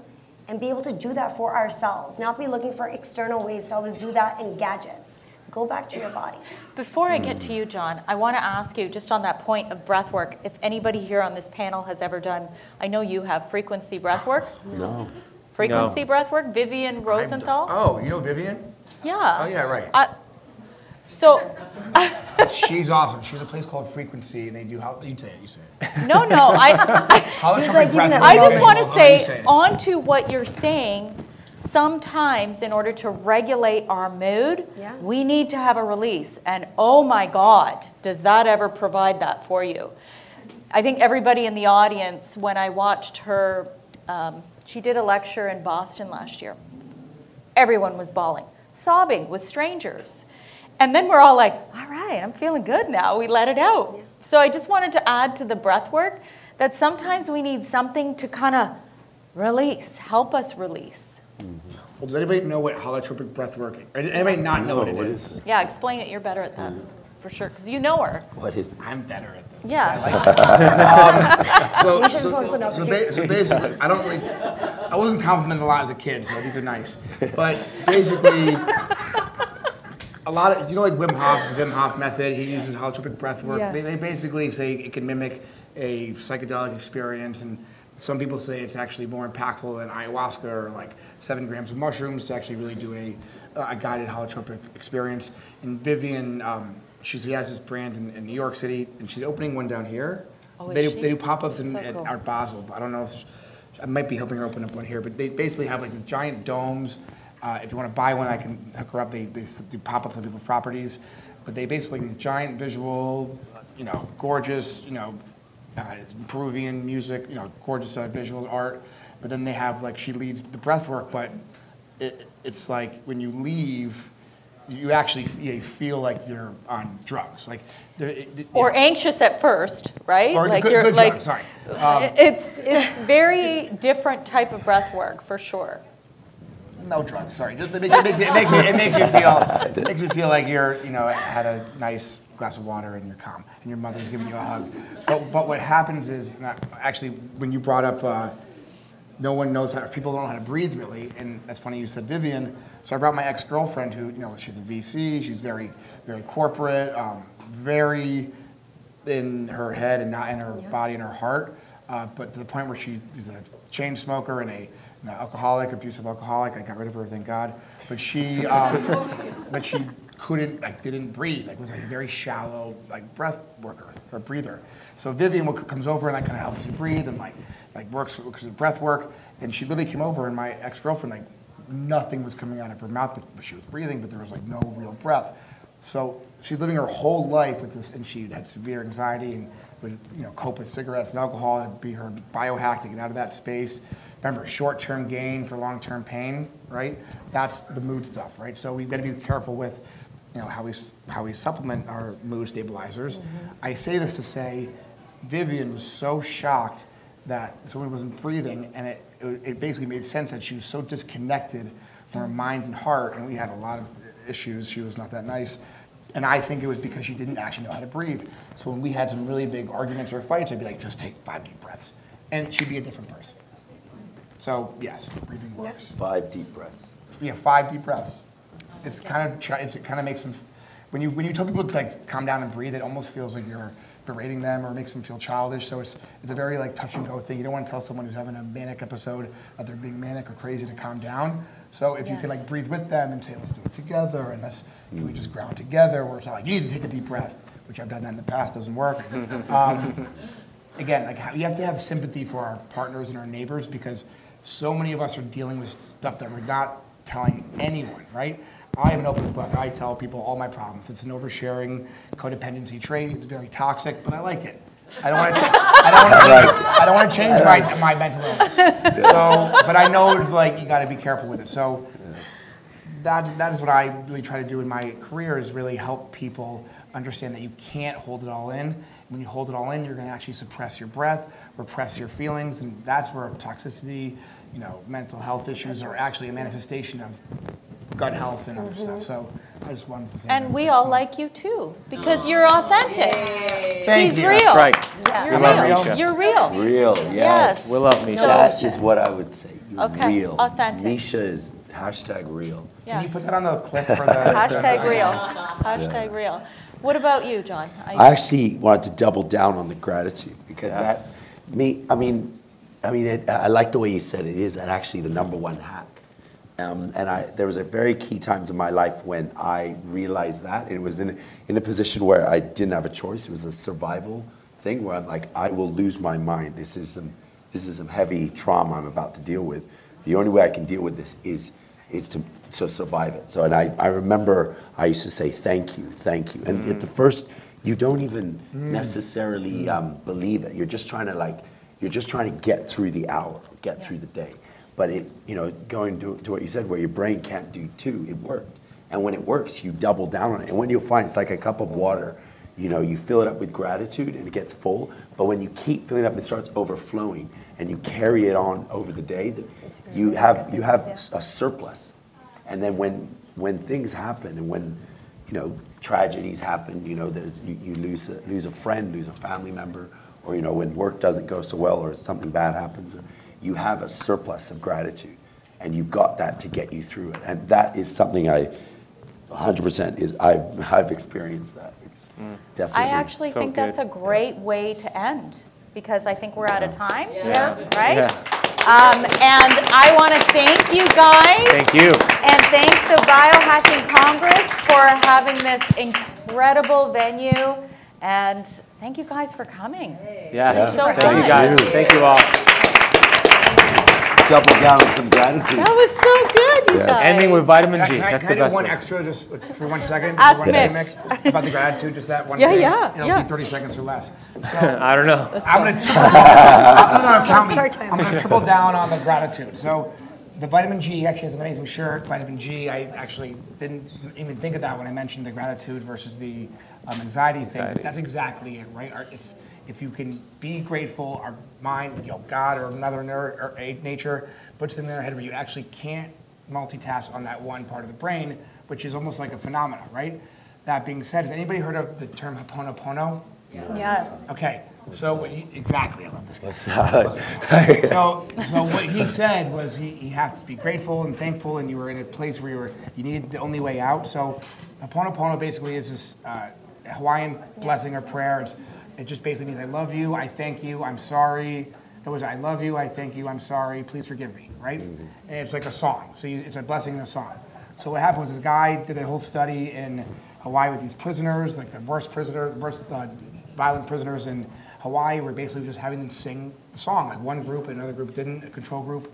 and be able to do that for ourselves, not be looking for external ways to always do that in gadgets. Go back to your body. Before I get to you, John, I want to ask you, just on that point of breath work, if anybody here on this panel has ever done, I know you have frequency breath work. No. Frequency no. breath work, Vivian Rosenthal. D- oh, you know Vivian? Yeah. Oh, yeah, right. Uh, so. She's awesome. She has a place called Frequency, and they do, how, you say it, you say it. No, no, I, I, like, breath I just want to say, say on to what you're saying. Sometimes, in order to regulate our mood, yeah. we need to have a release. And oh my God, does that ever provide that for you? I think everybody in the audience, when I watched her, um, she did a lecture in Boston last year. Everyone was bawling, sobbing with strangers. And then we're all like, all right, I'm feeling good now. We let it out. Yeah. So I just wanted to add to the breath work that sometimes we need something to kind of release, help us release. Mm-hmm. Well, does anybody know what holotropic breath work is? Or did anybody not know what it is? Yeah, explain it. You're better at that, for sure, because you know her. What is this? I'm better at this. Yeah. I like um, so, so, so, ba- so basically, I don't really, I wasn't complimented a lot as a kid, so these are nice. But basically, a lot of, you know, like Wim Hof, the Wim Hof method, he uses holotropic breath work. Yes. They, they basically say it can mimic a psychedelic experience, and some people say it's actually more impactful than ayahuasca or like seven grams of mushrooms to actually really do a, a guided holotropic experience. And Vivian, um, she's, she has this brand in, in New York City, and she's opening one down here. Oh, they, they do pop-ups in, so at cool. Art Basel. I don't know if she, I might be helping her open up one here, but they basically have like these giant domes. Uh, if you want to buy one, I can hook her up. They, they do pop-ups on people's properties, but they basically these giant visual, you know, gorgeous, you know. Uh, Peruvian music, you know, gorgeous uh, visuals, art, but then they have, like, she leads the breath work, but it, it's like when you leave, you actually you feel like you're on drugs, like it, or know. Anxious at first, right? Or like good, you're good like drugs, sorry. Um, it's it's very different type of breath work for sure. No drugs, sorry. It makes, it, makes, it, makes you, it makes you feel it makes you feel like you're you know had a nice glass of water and you're calm, and your mother's giving you a hug. But but what happens is, actually, when you brought up, uh, no one knows how, people don't know how to breathe really, and that's funny you said Vivian. So I brought my ex-girlfriend who, you know, she's a V C, she's very, very corporate, um, very in her head and not in her yeah. body and her heart, uh, but to the point where she is a chain smoker and a an alcoholic, abusive alcoholic. I got rid of her, thank God. But she, um, but she, couldn't, like, didn't breathe, like, was a very shallow, like, breath worker or breather. So Vivian comes over and, like, kind of helps you breathe and, like, like works with breath work. And she literally came over, and my ex-girlfriend, like, nothing was coming out of her mouth, but she was breathing, but there was, like, no real breath. So she's living her whole life with this, and she had severe anxiety and would, you know, cope with cigarettes and alcohol. It'd be her biohack to get out of that space. Remember, short-term gain for long-term pain, right? That's the mood stuff, right? So we've got to be careful with, you know, how we how we supplement our mood stabilizers. Mm-hmm. I say this to say, Vivian was so shocked that someone wasn't breathing, and it, it it basically made sense that she was so disconnected from her mind and heart, and we had a lot of issues. She was not that nice, and I think it was because she didn't actually know how to breathe. So when we had some really big arguments or fights, I'd be like, just take five deep breaths, and she'd be a different person. So yes, breathing works. Five deep breaths. Yeah, five deep breaths. It's kind of try, it kind of makes them, when you when you tell people to like calm down and breathe, it almost feels like you're berating them or makes them feel childish. So it's it's a very like touch and go thing. You don't want to tell someone who's having a manic episode that they're being manic or crazy to calm down. So if yes. you can like breathe with them and say, let's do it together, and let's can we just ground together, or it's not like you need to take a deep breath, which I've done that in the past, doesn't work. Um, again, like you have to have sympathy for our partners and our neighbors, because so many of us are dealing with stuff that we're not telling anyone, right? I am an open book. I tell people all my problems. It's an oversharing codependency trait. It's very toxic, but I like it. I don't want to. I don't want to. Right. I don't want to change my, my mental illness. Yeah. So, but I know it's like you got to be careful with it. So, yes. that that is what I really try to do in my career is really help people understand that you can't hold it all in. When you hold it all in, you're going to actually suppress your breath, repress your feelings, and that's where toxicity, you know, mental health issues are actually a manifestation of gut health and other mm-hmm. stuff. So. I just wanted to say and that. We all like you too because you're authentic. Thank He's you. Real. That's right. Yeah. You're real. Misha. You're real. Real. Yes. yes. We love Misha. That is what I would say. You're okay. Real. Authentic. Misha is hashtag real. Yes. Can you put that on the clip for the hashtag real? Hashtag yeah. real. What about you, John? I, I actually wanted to double down on the gratitude because yes. that me. I mean, I mean, it, I like the way you said it. It is actually the number one hack. Um, and I, there was a very key times in my life when I realized that. It was in, in a position where I didn't have a choice. It was a survival thing where I'm like, I will lose my mind. This is some, this is some heavy trauma I'm about to deal with. The only way I can deal with this is is to, to survive it. So, and I, I remember I used to say, thank you, thank you. And mm. at the first, you don't even mm. necessarily um, believe it. You're just trying to like, you're just trying to get through the hour, get yeah. through the day. But it, you know, going to, to what you said, where your brain can't do two, it worked. And when it works, you double down on it. And when you'll find it's like a cup of water, you know, you fill it up with gratitude and it gets full. But when you keep filling it up, it starts overflowing, and you carry it on over the day. You have you have a surplus. And then when when things happen, and when you know tragedies happen, you know, there's you, you lose a, lose a friend, lose a family member, or you know, when work doesn't go so well, or something bad happens. You have a surplus of gratitude, and you've got that to get you through it. And that is something I, one hundred percent is I've I've experienced that. It's mm. definitely. I actually so think good. That's a great yeah. way to end because I think we're yeah. out of time. Yeah. yeah. yeah. Right. Yeah. Um, and I want to thank you guys. Thank you. And thank the Biohacking Congress for having this incredible venue, and thank you guys for coming. Hey. Yes. yes. So thank fun. You guys. Thank you all. Double down on some gratitude. That was so good, you yes. guys. Ending with vitamin G. Can I, that's can the I best do one way. Extra just for one second? Ask one Miss. Second about the gratitude, just that one yeah, thing. Yeah, It'll yeah. be thirty seconds or less. So I don't know. I'm going to triple down on the gratitude. So the vitamin G actually has an amazing shirt. Vitamin G, I actually didn't even think of that when I mentioned the gratitude versus the um, anxiety, anxiety thing. But that's exactly it, right? It's... If you can be grateful, our mind, you know, God or another ner- or nature puts them in their head where you actually can't multitask on that one part of the brain, which is almost like a phenomenon, right? That being said, has anybody heard of the term Ho'oponopono? Yes. yes. Okay. So what he, exactly, I love this guy. so, so what he said was he, he has to be grateful and thankful, and you were in a place where you were you needed the only way out. So Ho'oponopono basically is this uh, Hawaiian blessing or prayer. It's, It just basically means I love you, I thank you, I'm sorry. It was I love you, I thank you, I'm sorry, please forgive me, right? Mm-hmm. And it's like a song. So you, it's a blessing in a song. So what happened was this guy did a whole study in Hawaii with these prisoners, like the worst prisoner, worst uh, violent prisoners in Hawaii, where basically just having them sing the song. Like one group, another group didn't, a control group.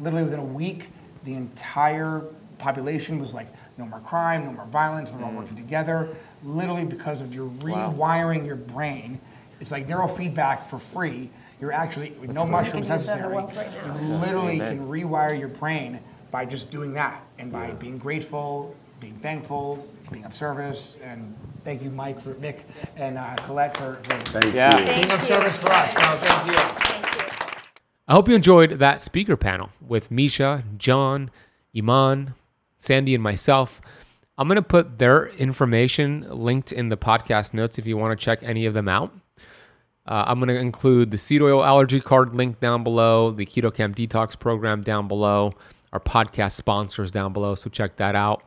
Literally within a week, the entire population was like, no more crime, no more violence, we're all working together. Literally because of your rewiring wow. your brain. It's like neurofeedback for free. You're actually, with no mushrooms necessary, you literally can rewire your brain by just doing that and by yeah. being grateful, being thankful, being of service. And thank you, Mike, for Nick, and uh, Colette for, for thank yeah. you. Thank being of service for us. So thank you. Thank you. I hope you enjoyed that speaker panel with Misha, John, Iman, Sandy, and myself. I'm going to put their information linked in the podcast notes if you want to check any of them out. Uh, I'm going to include the seed oil allergy card link down below, the Keto Kamp Detox program down below, our podcast sponsors down below, so check that out.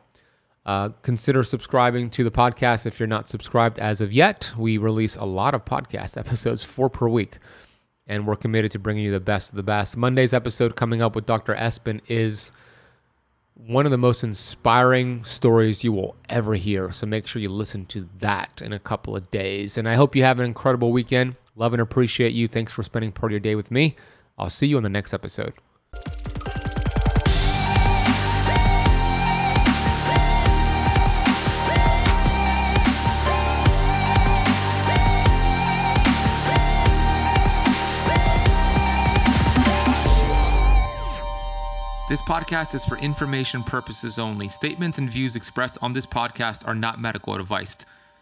Uh, consider subscribing to the podcast if you're not subscribed as of yet. We release a lot of podcast episodes, four per week, and we're committed to bringing you the best of the best. Monday's episode coming up with Doctor Espen is one of the most inspiring stories you will ever hear, so make sure you listen to that in a couple of days. And I hope you have an incredible weekend. Love and appreciate you. Thanks for spending part of your day with me. I'll see you on the next episode. This podcast is for information purposes only. Statements and views expressed on this podcast are not medical advice.